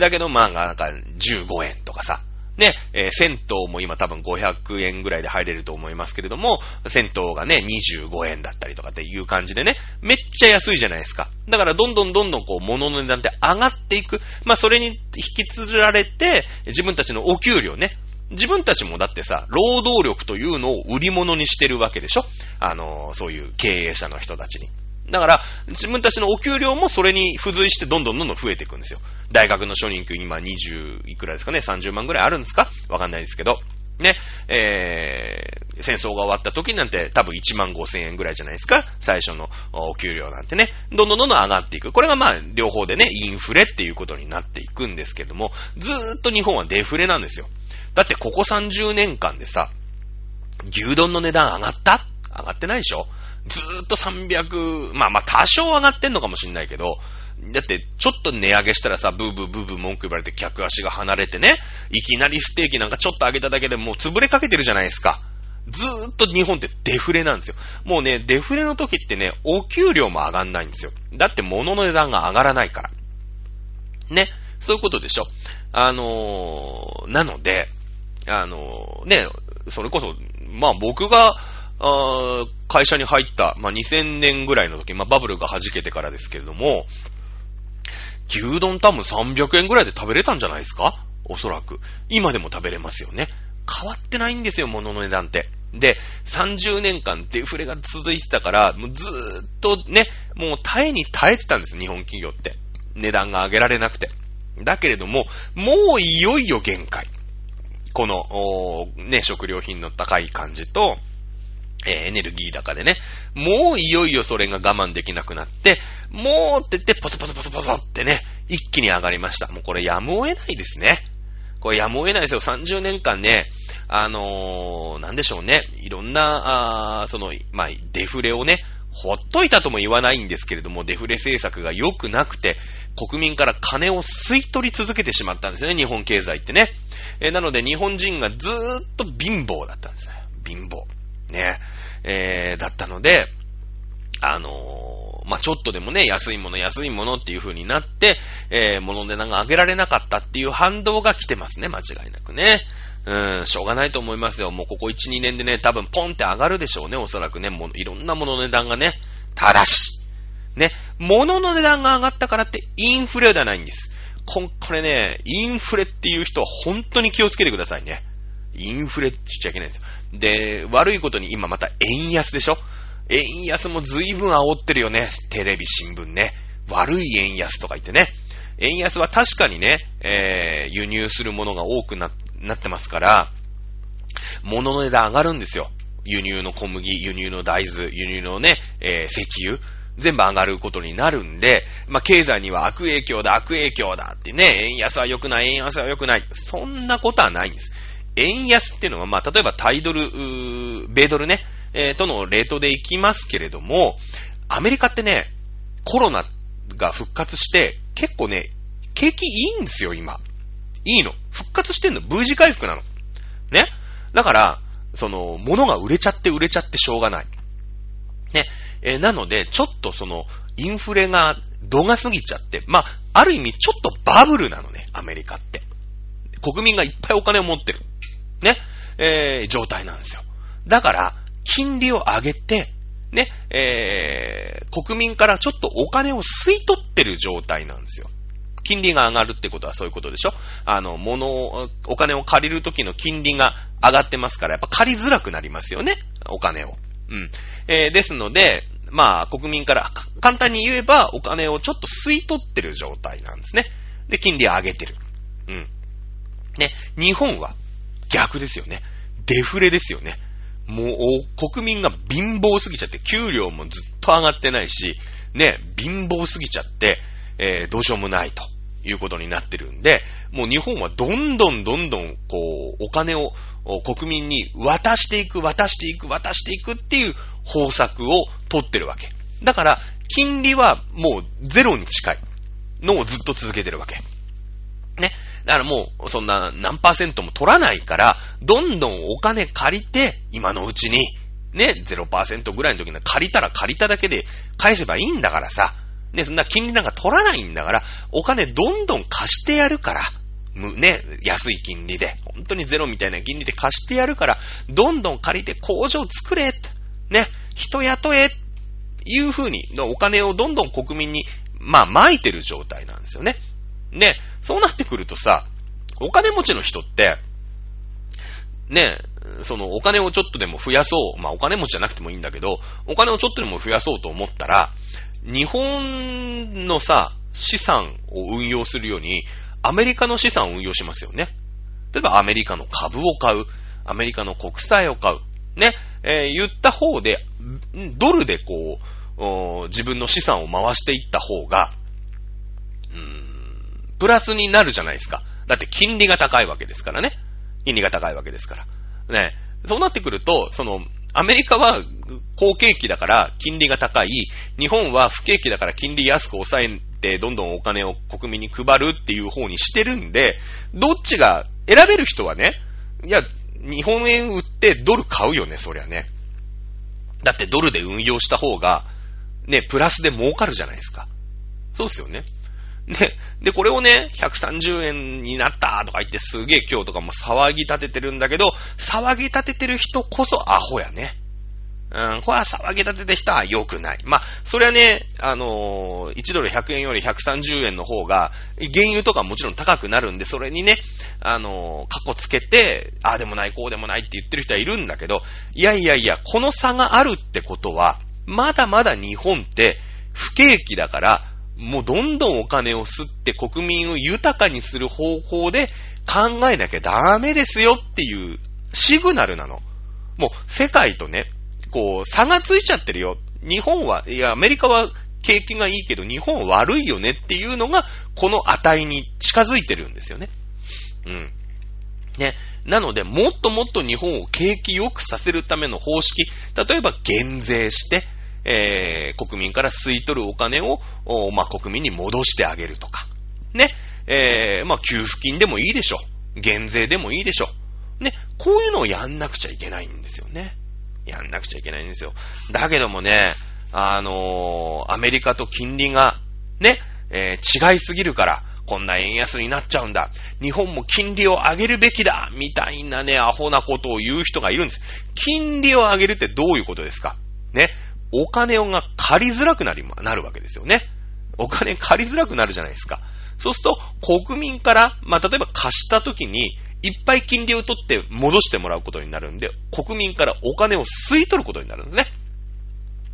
だけどまあなんか15円とかさ。ね、銭湯も今多分500円ぐらいで入れると思いますけれども、銭湯がね、25円だったりとかっていう感じでね、めっちゃ安いじゃないですか。だからどんどんこう物の値段って上がっていく。まあそれに引きつられて、自分たちのお給料ね、自分たちもだってさ、労働力というのを売り物にしてるわけでしょ。そういう経営者の人たちに。だから自分たちのお給料もそれに付随してどんどん増えていくんですよ。大学の初任給今20いくらですかね、30万ぐらいあるんですか、わかんないですけどね。戦争が終わった時なんて多分1万5千円ぐらいじゃないですか、最初のお給料なんてね。どんどん上がっていく。これがまあ両方でね、インフレっていうことになっていくんですけども、ずーっと日本はデフレなんですよ。だってここ30年間でさ、牛丼の値段上がってないでしょ。ずーっと300、まあ多少上がってんのかもしんないけど、だってちょっと値上げしたらさ、ブーブー文句言われて客足が離れてね、いきなりステーキなんかちょっと上げただけでもう潰れかけてるじゃないですか。ずーっと日本ってデフレなんですよ。もうね、デフレの時ってね、お給料も上がんないんですよ。だって物の値段が上がらないから。ね、そういうことでしょ。なので、ね、それこそ、まあ僕が、会社に入った、まあ、2000年ぐらいの時、まあ、バブルが弾けてからですけれども、牛丼多分300円ぐらいで食べれたんじゃないですか？おそらく。今でも食べれますよね。変わってないんですよ、物の値段って。で、30年間デフレが続いてたから、もうずーっとね、もう耐えに耐えてたんです、日本企業って。値段が上げられなくて。だけれども、もういよいよ限界。この、ね、食料品の高い感じと、エネルギー高でね、もういよいよそれが我慢できなくなって、もうって言ってポツポツってね、一気に上がりました。もうこれやむを得ないですね。これやむを得ないですよ。30年間ね、なんでしょうね、いろんな、まあ、デフレをね、ほっといたとも言わないんですけれども、デフレ政策が良くなくて、国民から金を吸い取り続けてしまったんですよね、日本経済ってね。なので日本人がずーっと貧乏だったんですね。貧乏。ね、だったので、まあ、ちょっとでもね、安いものっていう風になって、物でなんか上げられなかったっていう反動が来てますね、間違いなくね。しょうがないと思いますよ。もうここ1、2年でね、多分ポンって上がるでしょうね、おそらくね、いろんな物の値段がね、ただし、ね、物の値段が上がったからってインフレではないんです。これね、インフレっていう人は本当に気をつけてくださいね。インフレって言っちゃいけないんですよ。で、悪いことに今また円安でしょ。円安も随分煽ってるよね、テレビ新聞ね。悪い円安とか言ってね。円安は確かにね、輸入するものが多く なってますから、物の値段上がるんですよ。輸入の小麦、輸入の大豆、輸入のね、石油、全部上がることになるんで、まあ、経済には悪影響だってね、円安は良くない、そんなことはないんです。円安っていうのは、まあ、例えばタイドル、米ドルね、とのレートでいきますけれども、アメリカってね、コロナが復活して、結構ね、景気いいんですよ、今。いいの。復活してんの。V 字回復なの。ね。だから、物が売れちゃってしょうがない。ね。なので、ちょっとインフレが度が過ぎちゃって、まあ、ある意味、ちょっとバブルなのね、アメリカって。国民がいっぱいお金を持ってる。ね、状態なんですよ。だから金利を上げてね、国民からちょっとお金を吸い取ってる状態なんですよ。金利が上がるってことはそういうことでしょ。お金を借りるときの金利が上がってますから、やっぱ借りづらくなりますよね、お金を。うん。ですので、まあ、国民から簡単に言えばお金をちょっと吸い取ってる状態なんですね。で、金利を上げてる。うん。ね、日本は逆ですよね。デフレですよね。もう、国民が貧乏すぎちゃって、給料もずっと上がってないし、ね、貧乏すぎちゃって、どうしようもないということになってるんで、もう日本はどんどん、こう、お金を国民に渡していくっていう方策を取ってるわけ。だから、金利はもうゼロに近いのをずっと続けてるわけ。ね。だからもう、そんな何パーセントも取らないから、どんどんお金借りて、今のうちに、ね、0% ぐらいの時に借りただけで返せばいいんだからさ、ね、そんな金利なんか取らないんだから、お金どんどん貸してやるから、ね、安い金利で、本当にゼロみたいな金利で貸してやるから、どんどん借りて工場作れ、ね、人雇え、いう風に、お金をどんどん国民に、まあ、撒いてる状態なんですよね。で、そうなってくるとさ、お金持ちの人って、ね、そのお金をちょっとでも増やそう、まあお金持ちじゃなくてもいいんだけど、お金をちょっとでも増やそうと思ったら、日本のさ、資産を運用するように、アメリカの資産を運用しますよね。例えばアメリカの株を買う、アメリカの国債を買う、ね、言った方で、ドルでこう、自分の資産を回していった方が、プラスになるじゃないですか。だって金利が高いわけですからね。ね。そうなってくると、その、アメリカは好景気だから金利が高い。日本は不景気だから金利安く抑えて、どんどんお金を国民に配るっていう方にしてるんで、どっちが選べる人はね、いや、日本円売ってドル買うよね、そりゃね。だってドルで運用した方が、ね、プラスで儲かるじゃないですか。そうですよね。で、これをね、130円になったとか言ってすげえ今日とかも騒ぎ立ててるんだけど、騒ぎ立ててる人こそアホやね。うん、これは騒ぎ立ててる人は良くない。まあ、それはね、1ドル100円より130円の方が、原油とかもちろん高くなるんで、それにね、カッコつけて、ああでもない、こうでもないって言ってる人はいるんだけど、いや、この差があるってことは、まだまだ日本って不景気だから、もうどんどんお金を吸って国民を豊かにする方法で考えなきゃダメですよっていうシグナルなの。もう世界とね、こう差がついちゃってるよ。日本は、いやアメリカは景気がいいけど日本は悪いよねっていうのがこの値に近づいてるんですよね。うん。ね。なのでもっともっと日本を景気良くさせるための方式、例えば減税して、国民から吸い取るお金を、まあ、国民に戻してあげるとか。ね。まあ、給付金でもいいでしょ。減税でもいいでしょ。ね。こういうのをやんなくちゃいけないんですよね。だけどもね、アメリカと金利が、ね、違いすぎるから、こんな円安になっちゃうんだ。日本も金利を上げるべきだみたいなね、アホなことを言う人がいるんです。金利を上げるってどういうことですか？ね。お金が借りづらくなるわけですよね。お金借りづらくなるじゃないですか。そうすると国民から、まあ、例えば貸した時にいっぱい金利を取って戻してもらうことになるんで、国民からお金を吸い取ることになるんで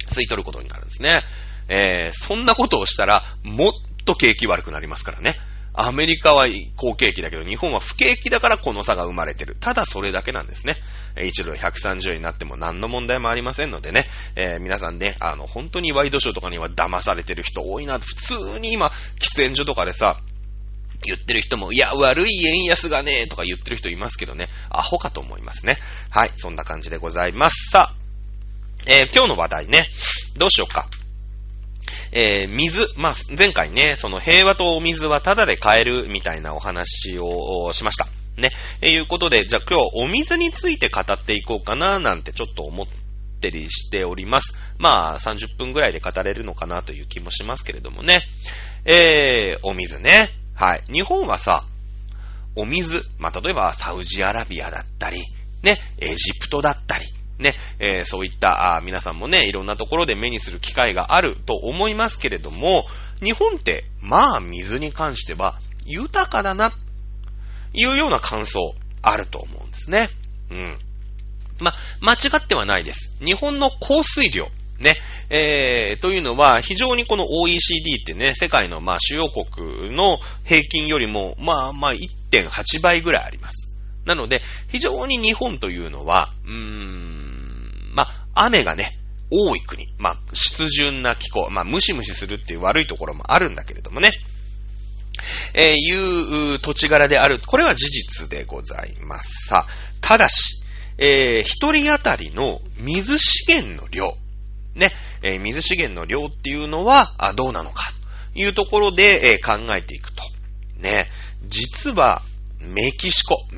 すね。そんなことをしたらもっと景気悪くなりますからね。アメリカは好景気だけど日本は不景気だからこの差が生まれてる。ただそれだけなんですね。1ドル130円になっても何の問題もありませんのでね、皆さんね、本当にワイドショーとかには騙されてる人多いな。普通に今喫煙所とかでさ言ってる人も、いや悪い円安がねとか言ってる人いますけどね、アホかと思いますね。はい、そんな感じでございます。さあ、今日の話題ね、どうしようか。水。まあ、前回ね、その平和とお水はタダで買えるみたいなお話をしました。ね。いうことで、じゃあ今日はお水について語っていこうかななんてちょっと思ってりしております。まあ、30分ぐらいで語れるのかなという気もしますけれどもね。お水ね。はい。日本はさ、お水。まあ、例えばサウジアラビアだったり、ね、エジプトだったり、ね、そういった皆さんもね、いろんなところで目にする機会があると思いますけれども、日本ってまあ水に関しては豊かだなというような感想あると思うんですね。うん。ま、間違ってはないです。日本の降水量ね、というのは非常にこの OECD ってね、世界のまあ主要国の平均よりもまあ 1.8 倍ぐらいあります。なので非常に日本というのはまあ雨がね多い国、まあ湿潤な気候、まあムシムシするっていう悪いところもあるんだけれどもね。いう土地柄である。これは事実でございます。さあ、ただし、一人当たりの水資源の量。ね、水資源の量っていうのは、どうなのかというところで、考えていくと。ね、実は、メキシコっ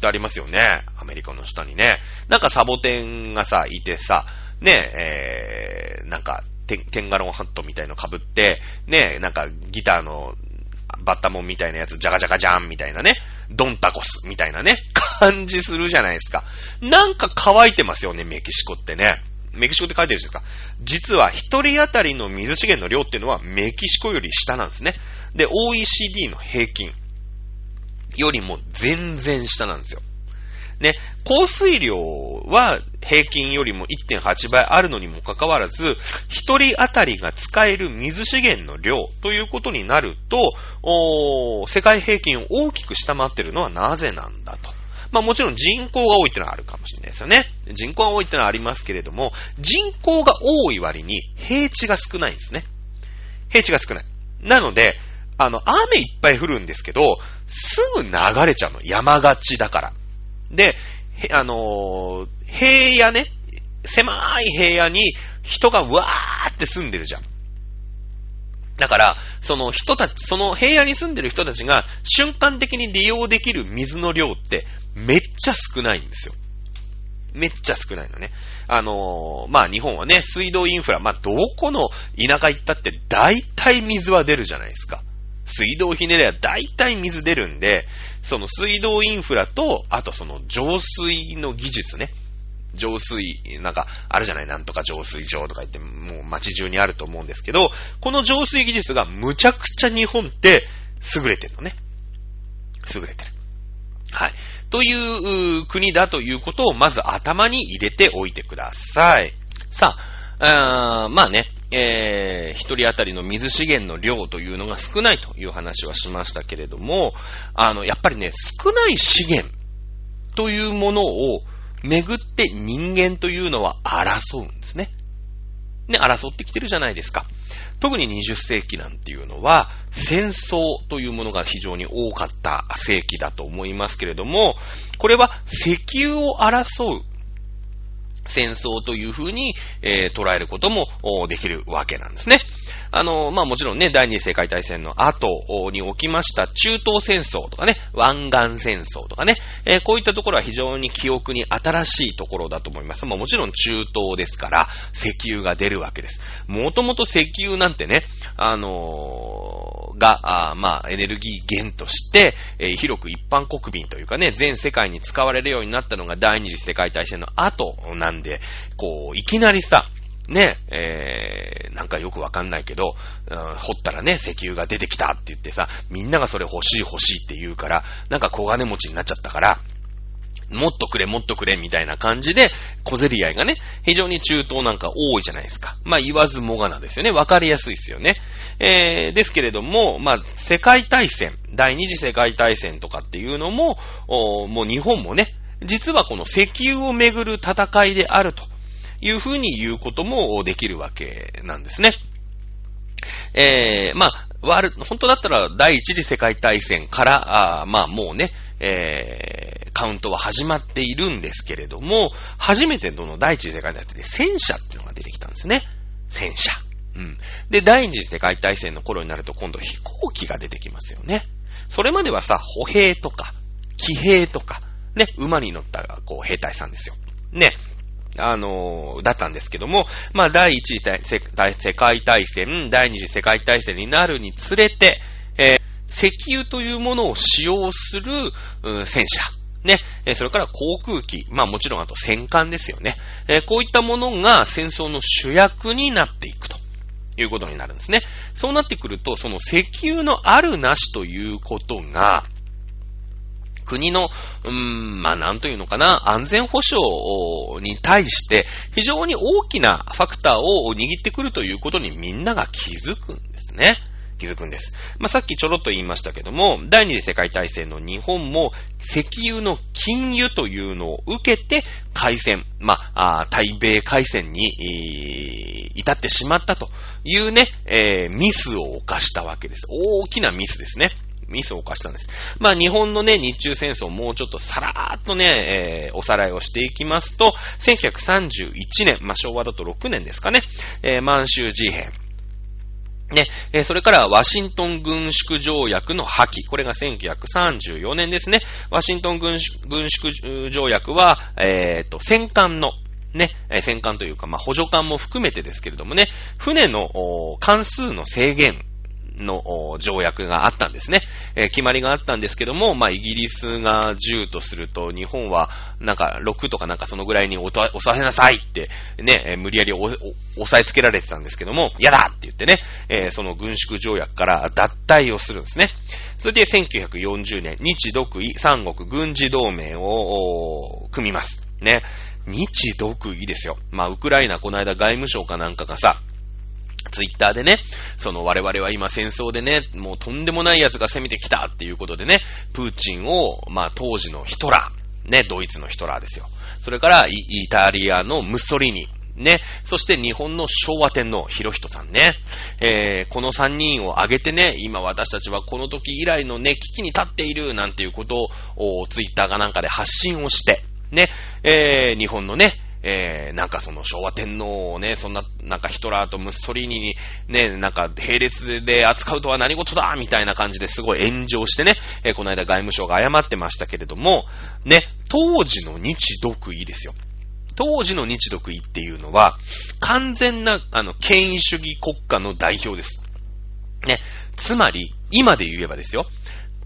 てありますよね。アメリカの下にね。なんかサボテンがさ、いてさ、ね、なんかテンガロンハットみたいの被って、ね、なんかギターのバッタモンみたいなやつ、ジャガジャガジャンみたいなね、ドンタコスみたいなね、感じするじゃないですか。なんか乾いてますよね、メキシコってね。メキシコって書いてるじゃないですか。実は一人当たりの水資源の量っていうのはメキシコより下なんですね。で、OECD の平均よりも全然下なんですよ。ね、降水量は平均よりも 1.8 倍あるのにもかかわらず、一人当たりが使える水資源の量ということになると、世界平均を大きく下回っているのはなぜなんだと。まあもちろん人口が多いってのはあるかもしれないですよね。人口が多いってのはありますけれども、人口が多い割に平地が少ないんですね。平地が少ない。なので、雨いっぱい降るんですけど、すぐ流れちゃうの。山がちだから。で、平野ね、狭い平野に人がわーって住んでるじゃん。だから、その平野に住んでる人たちが瞬間的に利用できる水の量ってめっちゃ少ないんですよ。めっちゃ少ないのね。まあ、日本はね、水道インフラ、まあ、どこの田舎行ったって大体水は出るじゃないですか。水道ひねりは大体水出るんで、その水道インフラと、あとその浄水の技術ね。浄水、なんか、あるじゃない、なんとか浄水場とか言って、もう街中にあると思うんですけど、この浄水技術がむちゃくちゃ日本って優れてるのね。優れてる。はい。という国だということをまず頭に入れておいてください。さあ、まあね。一人当たりの水資源の量というのが少ないという話はしましたけれども、やっぱりね、少ない資源というものをめぐって人間というのは争うんですね。ね、争ってきてるじゃないですか。特に20世紀なんていうのは戦争というものが非常に多かった世紀だと思いますけれども、これは石油を争う戦争というふうに、捉えることもできるわけなんですね。まあ、もちろんね、第二次世界大戦の後に起きました中東戦争とかね、湾岸戦争とかね、こういったところは非常に記憶に新しいところだと思います。まあ、もちろん中東ですから石油が出るわけです。もともと石油なんてね、まあ、エネルギー源として、広く一般国民というかね、全世界に使われるようになったのが第二次世界大戦の後なんで、こう、いきなりさ、ね、なんかよくわかんないけど、掘ったらね、石油が出てきたって言ってさ、みんながそれ欲しいって言うから、なんか小金持ちになっちゃったから、もっとくれみたいな感じで、小競り合いがね、非常に中東なんか多いじゃないですか。まあ言わずもがなですよね。わかりやすいですよね。ですけれども、まあ世界大戦、第二次世界大戦とかっていうのも、もう日本もね、実はこの石油をめぐる戦いであるというふうに言うこともできるわけなんですね。まあ、本当だったら第一次世界大戦から、まあもうね、カウントは始まっているんですけれども、初めての第一次世界大戦で戦車っていうのが出てきたんですね。戦車。うん。で、第二次世界大戦の頃になると今度飛行機が出てきますよね。それまではさ、歩兵とか、騎兵とか、ね、馬に乗った、こう、兵隊さんですよ。ね。だったんですけども、まあ、第一次世界大戦、第二次世界大戦になるにつれて、石油というものを使用する、戦車ね、それから航空機、まあもちろんあと戦艦ですよね。こういったものが戦争の主役になっていくということになるんですね。そうなってくると、その石油のあるなしということが、国の、まあなんというのかな、安全保障に対して非常に大きなファクターを握ってくるということにみんなが気づくんですね。気づくんです。まあ、さっきちょろっと言いましたけども、第二次世界大戦の日本も石油の禁輸というのを受けて開戦、まあ、対米開戦に至ってしまったというね、ミスを犯したわけです。大きなミスですね。ミスを犯したんです。まあ、日本のね、日中戦争をもうちょっとさらーっとね、おさらいをしていきますと、1931年、まあ、昭和だと6年ですかね、満州事変。ね、それからワシントン軍縮条約の破棄。これが1934年ですね。ワシントン軍縮条約は、戦艦の、ね、戦艦というか、まあ、補助艦も含めてですけれどもね、船の艦数の制限の条約があったんですね。決まりがあったんですけども、まあ、イギリスが10とすると、日本はなんか6とかなんかそのぐらいに抑えなさいってね、無理やり抑えつけられてたんですけども、やだって言ってね、その軍縮条約から脱退をするんですね。それで1940年、日独伊三国軍事同盟を組みます。ね。日独伊ですよ。まあ、ウクライナこの間外務省かなんかがさ、ツイッターでね、その我々は今戦争でね、もうとんでもない奴が攻めてきたっていうことでね、プーチンを、まあ当時のヒトラー、ね、ドイツのヒトラーですよ。それからイタリアのムッソリーニ、ね、そして日本の昭和天皇、裕仁さんね、この3人を挙げてね、今私たちはこの時以来のね、危機に立っているなんていうことをツイッターかなんかで発信をして、ね、日本のね、なんかその昭和天皇をね、そんな、なんかヒトラーとムッソリーニにね、なんか並列で扱うとは何事だみたいな感じですごい炎上してね、この間外務省が謝ってましたけれども、ね、当時の日独伊ですよ。当時の日独伊っていうのは、完全な、権威主義国家の代表です。ね、つまり、今で言えばですよ、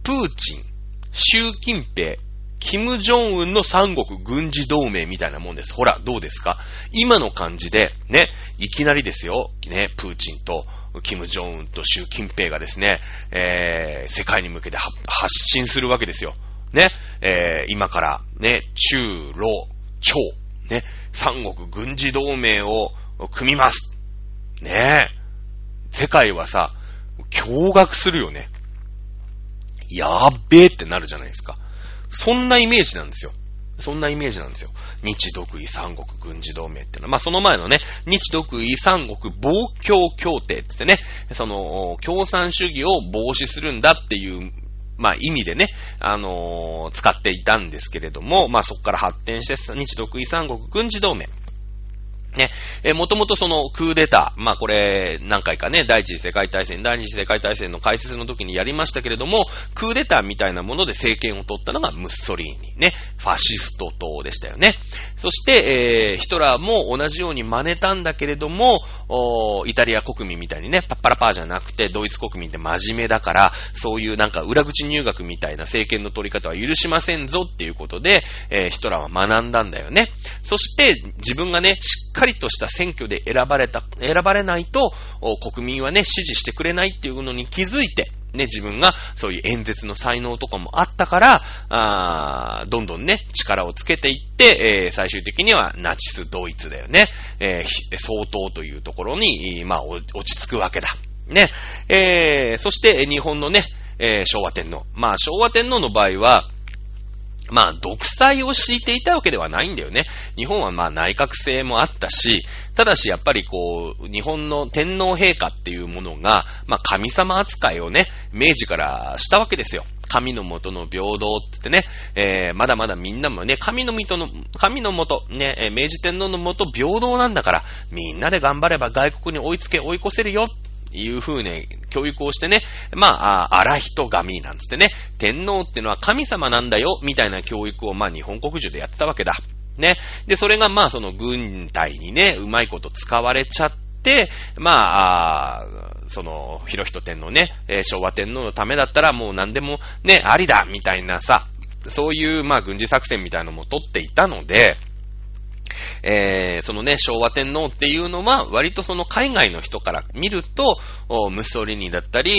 プーチン、習近平、金正恩の三国軍事同盟みたいなもんです。ほら、どうですか？今の感じで、ね、いきなりですよ、ね、プーチンと金正恩と習近平がですね、世界に向けて発信するわけですよ。ね、今から、ね、中、ロ、朝、ね、三国軍事同盟を組みます。ね、世界はさ、驚愕するよね。やっべーってなるじゃないですか。そんなイメージなんですよ。そんなイメージなんですよ。日独伊三国軍事同盟ってのは、まあ、その前のね、日独伊三国防共協定って言ってね、その、共産主義を防止するんだっていう、まあ、意味でね、使っていたんですけれども、まあ、そこから発展して、日独伊三国軍事同盟。ね、もともとそのクーデター、まあこれ何回かね、第一次世界大戦、第二次世界大戦の解説の時にやりましたけれども、クーデターみたいなもので政権を取ったのがムッソリーニね、ファシスト党でしたよね。そして、ヒトラーも同じように真似たんだけれども、イタリア国民みたいにね、パッパラパーじゃなくて、ドイツ国民って真面目だから、そういうなんか裏口入学みたいな政権の取り方は許しませんぞっていうことで、ヒトラーは学んだんだよね。そして、自分がね、しっかりしっかりとした選挙で選ばれないと国民はね支持してくれないっていうのに気づいてね、自分がそういう演説の才能とかもあったから、どんどんね力をつけていって、最終的にはナチスドイツだよね、総統というところに、まあ、落ち着くわけだね、そして日本のね、昭和天皇、まあ昭和天皇の場合はまあ、独裁を敷いていたわけではないんだよね。日本はまあ内閣制もあったし、ただしやっぱりこう、日本の天皇陛下っていうものが、まあ神様扱いをね、明治からしたわけですよ。神の元の平等って言ってね、まだまだみんなもね、神の元、ね、明治天皇の元平等なんだから、みんなで頑張れば外国に追い越せるよ。いう風ね、教育をしてね、まあ、荒人神なんつってね、天皇ってのは神様なんだよ、みたいな教育をまあ日本国中でやってたわけだ。ね。で、それがまあその軍隊にね、うまいこと使われちゃって、まあ、その、裕仁天皇ね、昭和天皇のためだったらもう何でもね、ありだ、みたいなさ、そういうまあ軍事作戦みたいなのも取っていたので、そのね、昭和天皇っていうのは割とその海外の人から見るとムッソリーニだったり、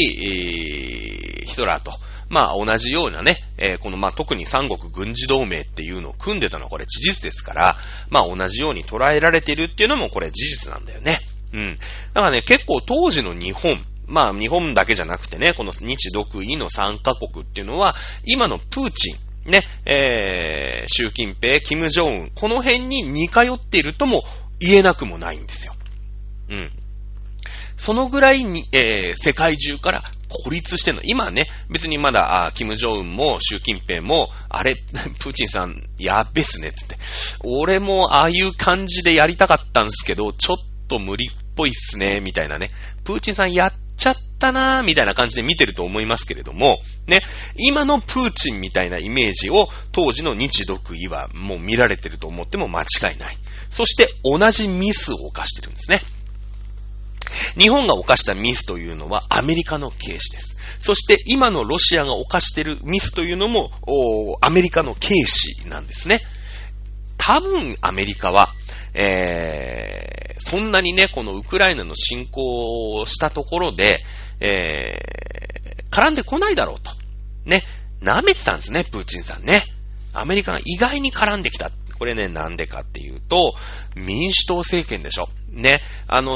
ヒトラーとまあ同じようなね、このまあ特に三国軍事同盟っていうのを組んでたのはこれ事実ですから、まあ同じように捉えられているっていうのもこれ事実なんだよね。うん。だからね、結構当時の日本、まあ日本だけじゃなくてね、この日独伊の3カ国っていうのは、今のプーチン、ね、習近平、金正恩、この辺に似通っているとも言えなくもないんですよ。うん。そのぐらいに、世界中から孤立してるの。今ね、別にまだ、金正恩も習近平も、あれ、プーチンさん、やっべっすね、つって。俺もああいう感じでやりたかったんすけど、ちょっと無理っぽいっすね、みたいなね。プーチンさんやっちゃったな、みたいな感じで見てると思いますけれども、ね、今のプーチンみたいなイメージを、当時の日独伊はもう見られてると思っても間違いない。そして、同じミスを犯してるんですね。日本が犯したミスというのはアメリカの軽視です。そして今のロシアが犯しているミスというのもアメリカの軽視なんですね。多分アメリカは、そんなにねこのウクライナの侵攻をしたところで、絡んでこないだろうとね、舐めてたんですね、プーチンさんね。アメリカが意外に絡んできた。これね、なんでかっていうと、民主党政権でしょ。ね。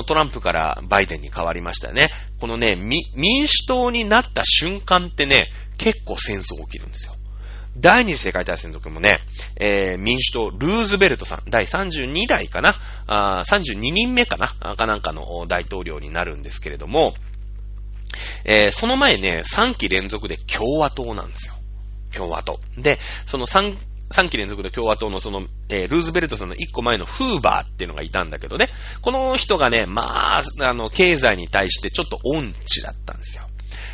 トランプからバイデンに変わりましたよね。このね、民主党になった瞬間ってね、結構戦争起きるんですよ。第二次世界大戦の時もね、民主党、ルーズベルトさん、第32代かな、32人目かな、かなんかの大統領になるんですけれども、その前ね、3期連続で共和党なんですよ。共和党。で、その3期連続で共和党のその、ルーズベルトさんの1個前のフーバーっていうのがいたんだけどね、この人がね、まあ、経済に対してちょっと音痴だったんですよ。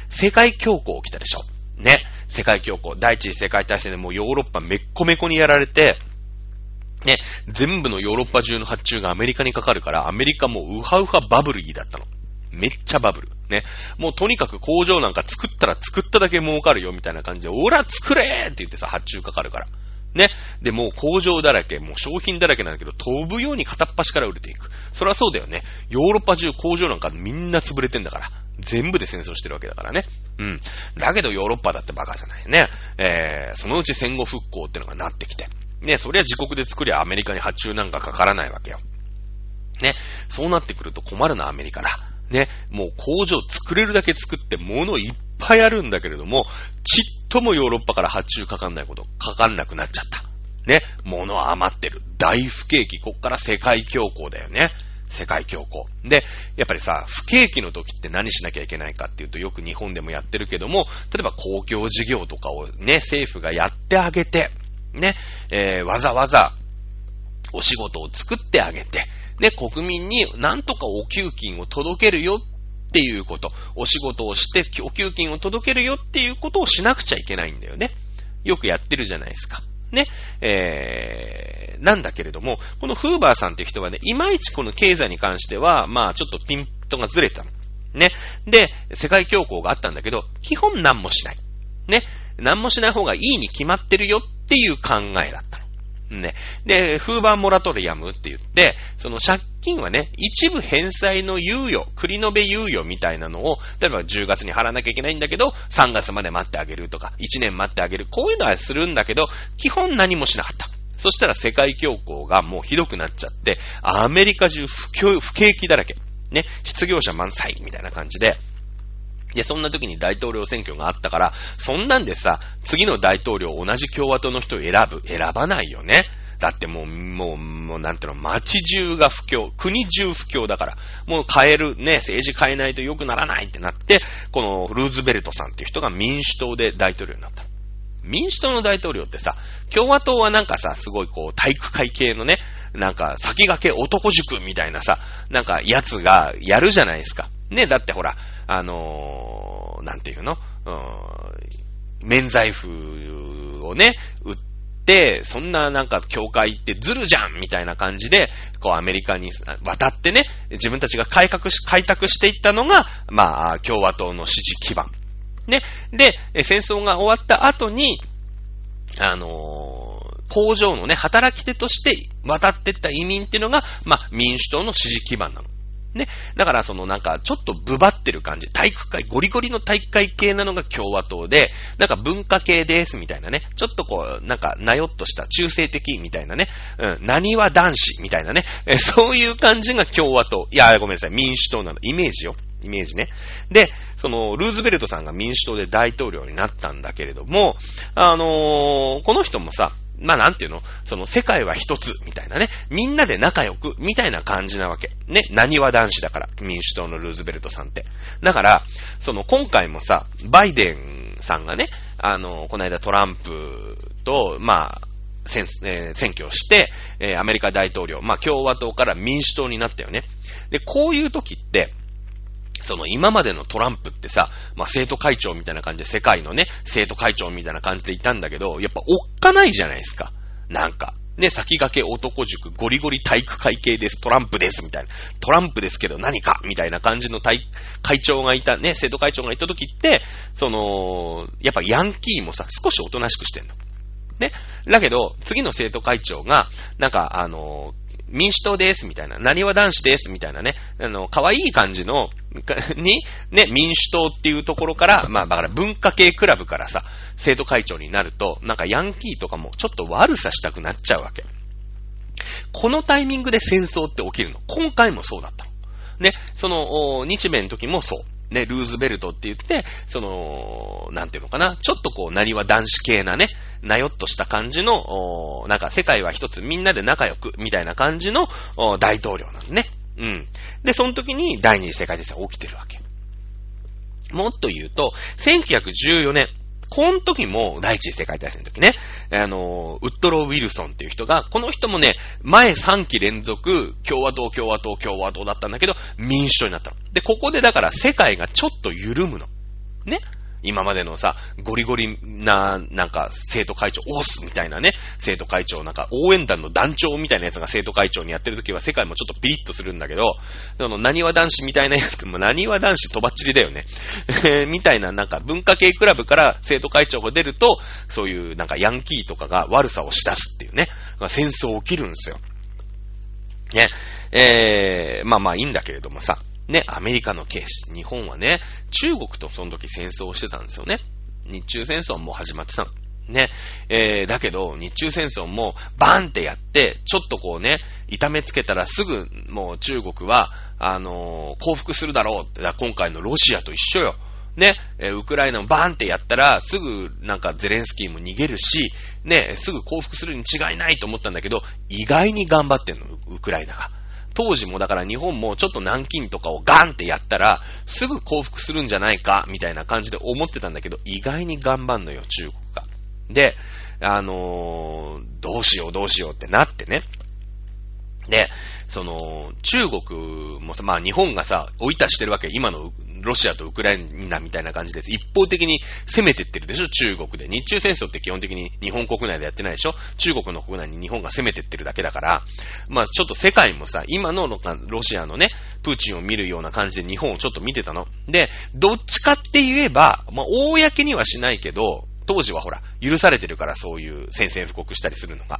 世界恐慌起きたでしょ。ね。世界恐慌。第一次世界大戦でもうヨーロッパめっこめこにやられて、ね、全部のヨーロッパ中の発注がアメリカにかかるから、アメリカもうウハウハバブルギーだったの。めっちゃバブル。ね。もうとにかく工場なんか作ったら作っただけ儲かるよみたいな感じで、おら作れーって言ってさ、発注かかるから。ね。で、もう工場だらけ、もう商品だらけなんだけど、飛ぶように片っ端から売れていく。そりゃそうだよね。ヨーロッパ中工場なんかみんな潰れてんだから。全部で戦争してるわけだからね。うん。だけどヨーロッパだってバカじゃないね。そのうち戦後復興ってのがなってきて。ね。そりゃ自国で作りゃアメリカに発注なんかかからないわけよ。ね。そうなってくると困るな、アメリカだ。ね。もう工場作れるだけ作って物いっぱいあるんだけれども、ちっともヨーロッパから発注かかんないこと、かかんなくなっちゃった。ね。物余ってる。大不景気。こっから世界恐慌だよね。世界恐慌。で、やっぱりさ、不景気の時って何しなきゃいけないかっていうと、よく日本でもやってるけども、例えば公共事業とかをね、政府がやってあげて、ね、わざわざお仕事を作ってあげて、で、国民になんとかお給金を届けるよっていうこと、お仕事をしてお給金を届けるよっていうことをしなくちゃいけないんだよね。よくやってるじゃないですか。ね、なんだけれども、このフーバーさんっていう人はね、いまいちこの経済に関しては、まあちょっとピントがずれたの。ね。で、世界恐慌があったんだけど、基本何もしない。ね。何もしない方がいいに決まってるよっていう考えだったの。ね。で、フーバーモラトリアムって言って、その借金はね、一部返済の猶予、繰り延べ猶予みたいなのを、例えば10月に払わなきゃいけないんだけど、3月まで待ってあげるとか、1年待ってあげる、こういうのはするんだけど、基本何もしなかった。そしたら世界恐慌がもうひどくなっちゃって、アメリカ中不景気だらけ。ね、失業者満載みたいな感じで、で、そんな時に大統領選挙があったから、そんなんでさ、次の大統領同じ共和党の人を選ばないよね。だってもうなんていうの、街中が不況、国中不況だから、もう変える、ね、政治変えないと良くならないってなって、このルーズベルトさんっていう人が民主党で大統領になった。民主党の大統領ってさ、共和党はなんかさ、すごいこう体育会系のね、なんか先駆け男塾みたいなさ、なんかやつがやるじゃないですか。ね、だってほら、なんていうの、免罪符をね、売って、そんななんか教会行ってずるじゃんみたいな感じで、こうアメリカに渡ってね、自分たちが開拓していったのが、まあ、共和党の支持基盤。ね。で、戦争が終わった後に、工場のね、働き手として渡ってった移民っていうのが、まあ、民主党の支持基盤なの。ね。だから、そのなんか、ちょっとぶばってる感じ。体育会、ゴリゴリの体育会系なのが共和党で、なんか文化系ですみたいなね。ちょっとこう、なんか、なよっとした、中性的みたいなね。うん、何は男子みたいなね。そういう感じが共和党。いや、ごめんなさい、民主党なの。イメージよ。イメージね。で、その、ルーズベルトさんが民主党で大統領になったんだけれども、この人もさ、まあなんていうの、その世界は一つみたいなね、みんなで仲良くみたいな感じなわけね。何は男子だから、民主党のルーズベルトさんって。だからその今回もさ、バイデンさんがね、この間トランプとまあ選挙をして、アメリカ大統領、まあ共和党から民主党になったよね。で、こういう時ってその今までのトランプってさ、まあ、生徒会長みたいな感じで、世界のね、生徒会長みたいな感じでいたんだけど、やっぱおっかないじゃないですか。なんか、ね、先駆け男塾、ゴリゴリ体育会系です、トランプです、みたいな。トランプですけど何か、みたいな感じの会長がいた、ね、生徒会長がいた時って、その、やっぱヤンキーもさ、少しおとなしくしてんの。ね。だけど、次の生徒会長が、なんか、民主党ですみたいな、何は男子ですみたいなね、可愛い感じのにね、民主党っていうところから、まあだから文化系クラブからさ、生徒会長になると、なんかヤンキーとかもちょっと悪さしたくなっちゃうわけ。このタイミングで戦争って起きるの。今回もそうだったの。ね、その日米の時もそう。ね、ルーズベルトって言って、その、なんていうのかな、ちょっとこう、何は男子系なね、なよっとした感じの、なんか世界は一つ、みんなで仲良く、みたいな感じの大統領なのね。うん。で、その時に第二次世界大戦起きてるわけ。もっと言うと、1914年、この時も第一次世界大戦の時ね、ウッドロー・ウィルソンっていう人が、この人もね、前3期連続共和党だったんだけど、民主党になったの。で、ここでだから世界がちょっと緩むの。ね。今までのさ、ゴリゴリな、なんか、生徒会長、オースみたいなね、生徒会長、なんか、応援団の団長みたいなやつが生徒会長にやってるときは、世界もちょっとピリッとするんだけど、その、何は男子みたいなやつも、何は男子とばっちりだよね。みたいな、なんか、文化系クラブから生徒会長が出ると、そういう、なんか、ヤンキーとかが悪さをしだすっていうね、戦争起きるんですよ。ね。まあまあいいんだけれどもさ、ね、アメリカのケース。日本はね、中国とその時戦争をしてたんですよね。日中戦争はもう始まってたの。ね。だけど、日中戦争もバーンってやって、ちょっとこうね、痛めつけたらすぐもう中国は、降伏するだろうって、今回のロシアと一緒よ。ね、ウクライナもバーンってやったら、すぐなんかゼレンスキーも逃げるし、ね、すぐ降伏するに違いないと思ったんだけど、意外に頑張ってんの、ウクライナが。当時もだから日本もちょっと南京とかをガンってやったらすぐ降伏するんじゃないかみたいな感じで思ってたんだけど、意外に頑張んのよ、中国が。で、どうしようってなってね。で、その中国もさ、まあ日本がさ、追い出してるわけ。今のロシアとウクライナみたいな感じです。一方的に攻めてってるでしょ、中国で。日中戦争って基本的に日本国内でやってないでしょ。中国の国内に日本が攻めてってるだけだから、まあちょっと世界もさ、今のロシアのね、プーチンを見るような感じで日本をちょっと見てたので、どっちかって言えば、まあ公にはしないけど、当時はほら許されてるから、そういう宣戦布告したりするのが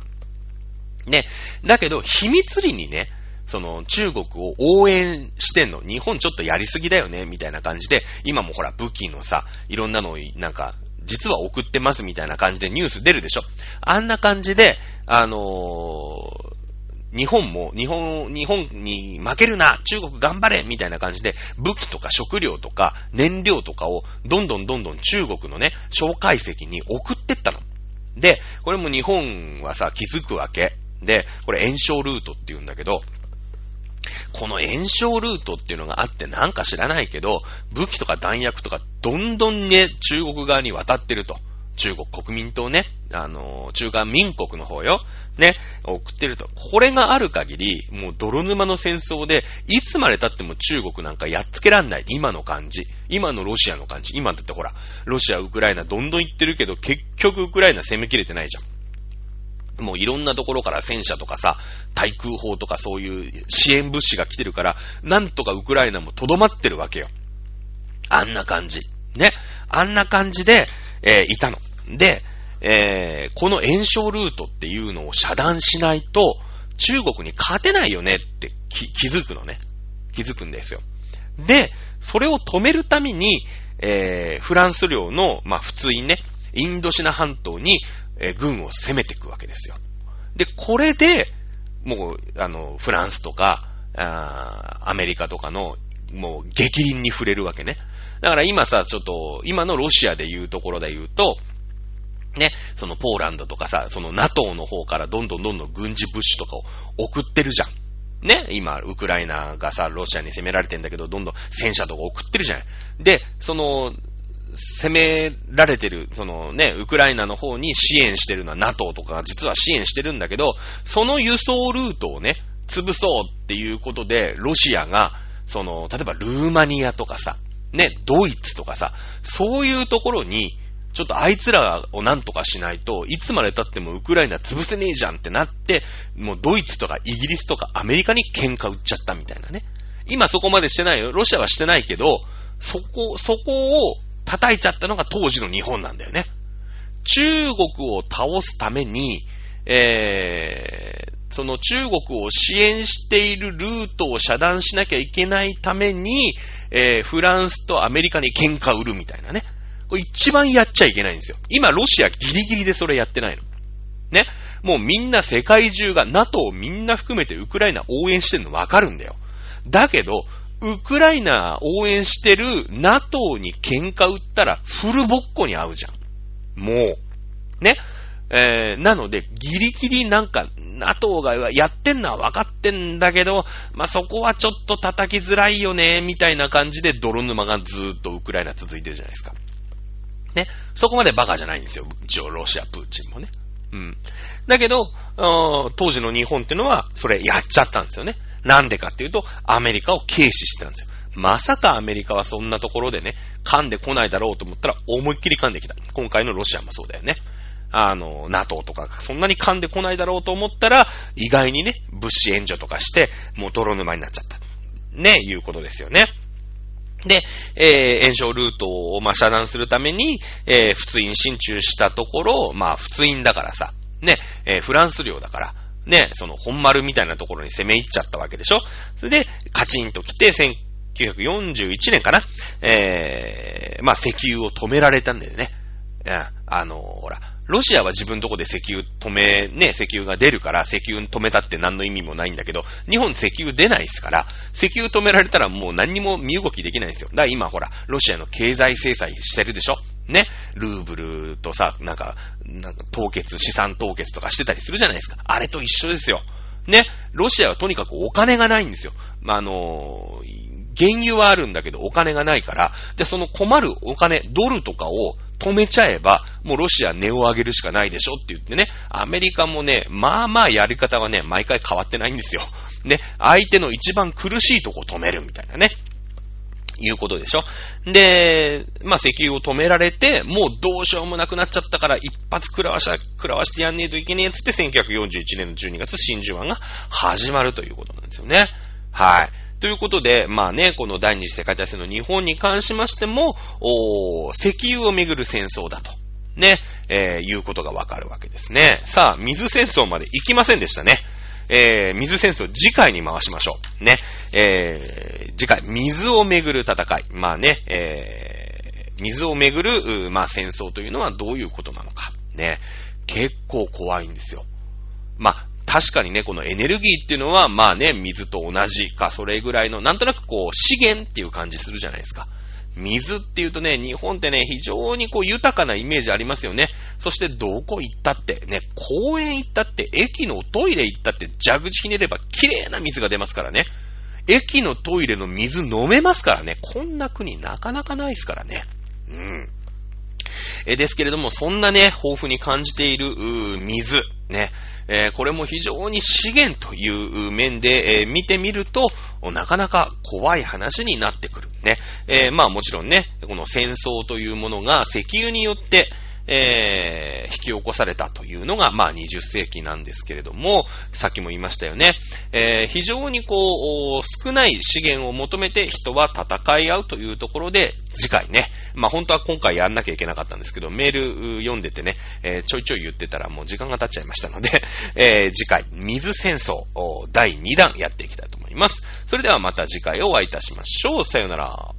ね。だけど秘密裏にね、その中国を応援してんの。日本ちょっとやりすぎだよねみたいな感じで、今もほら武器のさ、いろんなのをなんか実は送ってますみたいな感じでニュース出るでしょ。あんな感じで日本も日本に負けるな、中国頑張れみたいな感じで、武器とか食料とか燃料とかをどんどん中国のね、蒋介石に送ってったの。で、これも日本はさ、気づくわけ。で、これ延焼ルートって言うんだけど、この延焼ルートっていうのがあって、なんか知らないけど、武器とか弾薬とかどんどんね、中国側に渡ってると。中国国民党ね、中華民国の方よね、送ってると。これがある限り、もう泥沼の戦争で、いつまで経っても中国なんかやっつけらんない。今の感じ、今のロシアの感じ。今だってほら、ロシアウクライナどんどん行ってるけど、結局ウクライナ攻めきれてないじゃん。もういろんなところから戦車とかさ、対空砲とかそういう支援物資が来てるから、なんとかウクライナもとどまってるわけよ。あんな感じね、あんな感じで、いたので、この延焼ルートっていうのを遮断しないと中国に勝てないよねって気づくんですよ。で、それを止めるために、フランス領の、仏印ね、インドシナ半島に、軍を攻めていくわけですよ。で、これで、もう、フランスとか、アメリカとかの、もう、激鱗に触れるわけね。だから今さ、ちょっと、今のロシアでいうところで言うと、ね、そのポーランドとかさ、その NATO の方からどんどん軍事物資とかを送ってるじゃん。ね、今、ウクライナがさ、ロシアに攻められてんだけど、どんどん戦車とか送ってるじゃない。で、その、攻められてる、そのね、ウクライナの方に支援してるのは NATO とかが実は支援してるんだけど、その輸送ルートをね、潰そうっていうことで、ロシアが、その、例えばルーマニアとかさ、ね、ドイツとかさ、そういうところに、ちょっとあいつらをなんとかしないといつまで経ってもウクライナ潰せねえじゃんってなって、もうドイツとかイギリスとかアメリカに喧嘩売っちゃったみたいなね。今そこまでしてないよ、ロシアはしてないけど、そこを叩いちゃったのが当時の日本なんだよね。中国を倒すために、その中国を支援しているルートを遮断しなきゃいけないために、フランスとアメリカに喧嘩売るみたいなね。これ一番やっちゃいけないんですよ。今ロシアギリギリでそれやってないの。ね。もうみんな世界中が NATO をみんな含めてウクライナ応援してるのわかるんだよ。だけど、ウクライナ応援してる NATO に喧嘩売ったらフルボッコに合うじゃん。もう。ね。なのでギリギリなんか NATO がやってんのはわかってんだけど、そこはちょっと叩きづらいよね、みたいな感じで泥沼がずーっとウクライナ続いてるじゃないですか。ね、そこまでバカじゃないんですよ。一応ロシア、プーチンもね。うん。だけど、当時の日本ってのは、それやっちゃったんですよね。なんでかっていうと、アメリカを軽視してたんですよ。まさかアメリカはそんなところでね、噛んでこないだろうと思ったら、思いっきり噛んできた。今回のロシアもそうだよね。NATO とか、そんなに噛んでこないだろうと思ったら、意外にね、物資援助とかして、もう泥沼になっちゃった。ね、いうことですよね。で、延焼ルートを、遮断するために、仏印進駐したところ、仏印だからさ、ね、フランス領だから、ね、その本丸みたいなところに攻め入っちゃったわけでしょ。それで、カチンと来て、1941年かな、石油を止められたんだよね。ほら、ロシアは自分のとこで石油が出るから、石油止めたって何の意味もないんだけど、日本石油出ないですから、石油止められたらもう何にも身動きできないんですよ。だから今ほら、ロシアの経済制裁してるでしょね。ルーブルとさ、なんか資産凍結とかしてたりするじゃないですか。あれと一緒ですよ。ね。ロシアはとにかくお金がないんですよ。原油はあるんだけどお金がないから、じゃあその困るお金、ドルとかを止めちゃえば、もうロシア値を上げるしかないでしょって言ってね、アメリカもね、やり方はね、毎回変わってないんですよ。ね、相手の一番苦しいとこを止めるみたいなね、いうことでしょ。で、石油を止められて、もうどうしようもなくなっちゃったから、一発食らわしてやんねえといけねえっつって、1941年の12月、真珠湾が始まるということなんですよね。はい。ということで、この第二次世界大戦の日本に関しましても、石油をめぐる戦争だと、ね、いうことがわかるわけですね。さあ、水戦争まで行きませんでしたね。水戦争、次回に回しましょう。ね、次回、水をめぐる戦い。水をめぐる、戦争というのはどういうことなのか。ね、結構怖いんですよ。確かにね、このエネルギーっていうのは、水と同じか、それぐらいの、なんとなくこう、資源っていう感じするじゃないですか。水っていうとね、日本ってね、非常にこう、豊かなイメージありますよね。そして、どこ行ったって、ね、公園行ったって、駅のトイレ行ったって、蛇口ひねれば、綺麗な水が出ますからね。駅のトイレの水飲めますからね。こんな国、なかなかないですからね。うん。ですけれども、そんなね、豊富に感じている、水、ね。これも非常に資源という面で、見てみると、なかなか怖い話になってくるね。もちろんね、この戦争というものが石油によって、引き起こされたというのが、まあ、20世紀なんですけれども、さっきも言いましたよね。非常にこう、少ない資源を求めて人は戦い合うというところで、次回ね、まあ、本当は今回やんなきゃいけなかったんですけど、メール読んでてね、ちょいちょい言ってたらもう時間が経っちゃいましたので、次回、水戦争第2弾やっていきたいと思います。それではまた次回お会いいたしましょう。さようなら。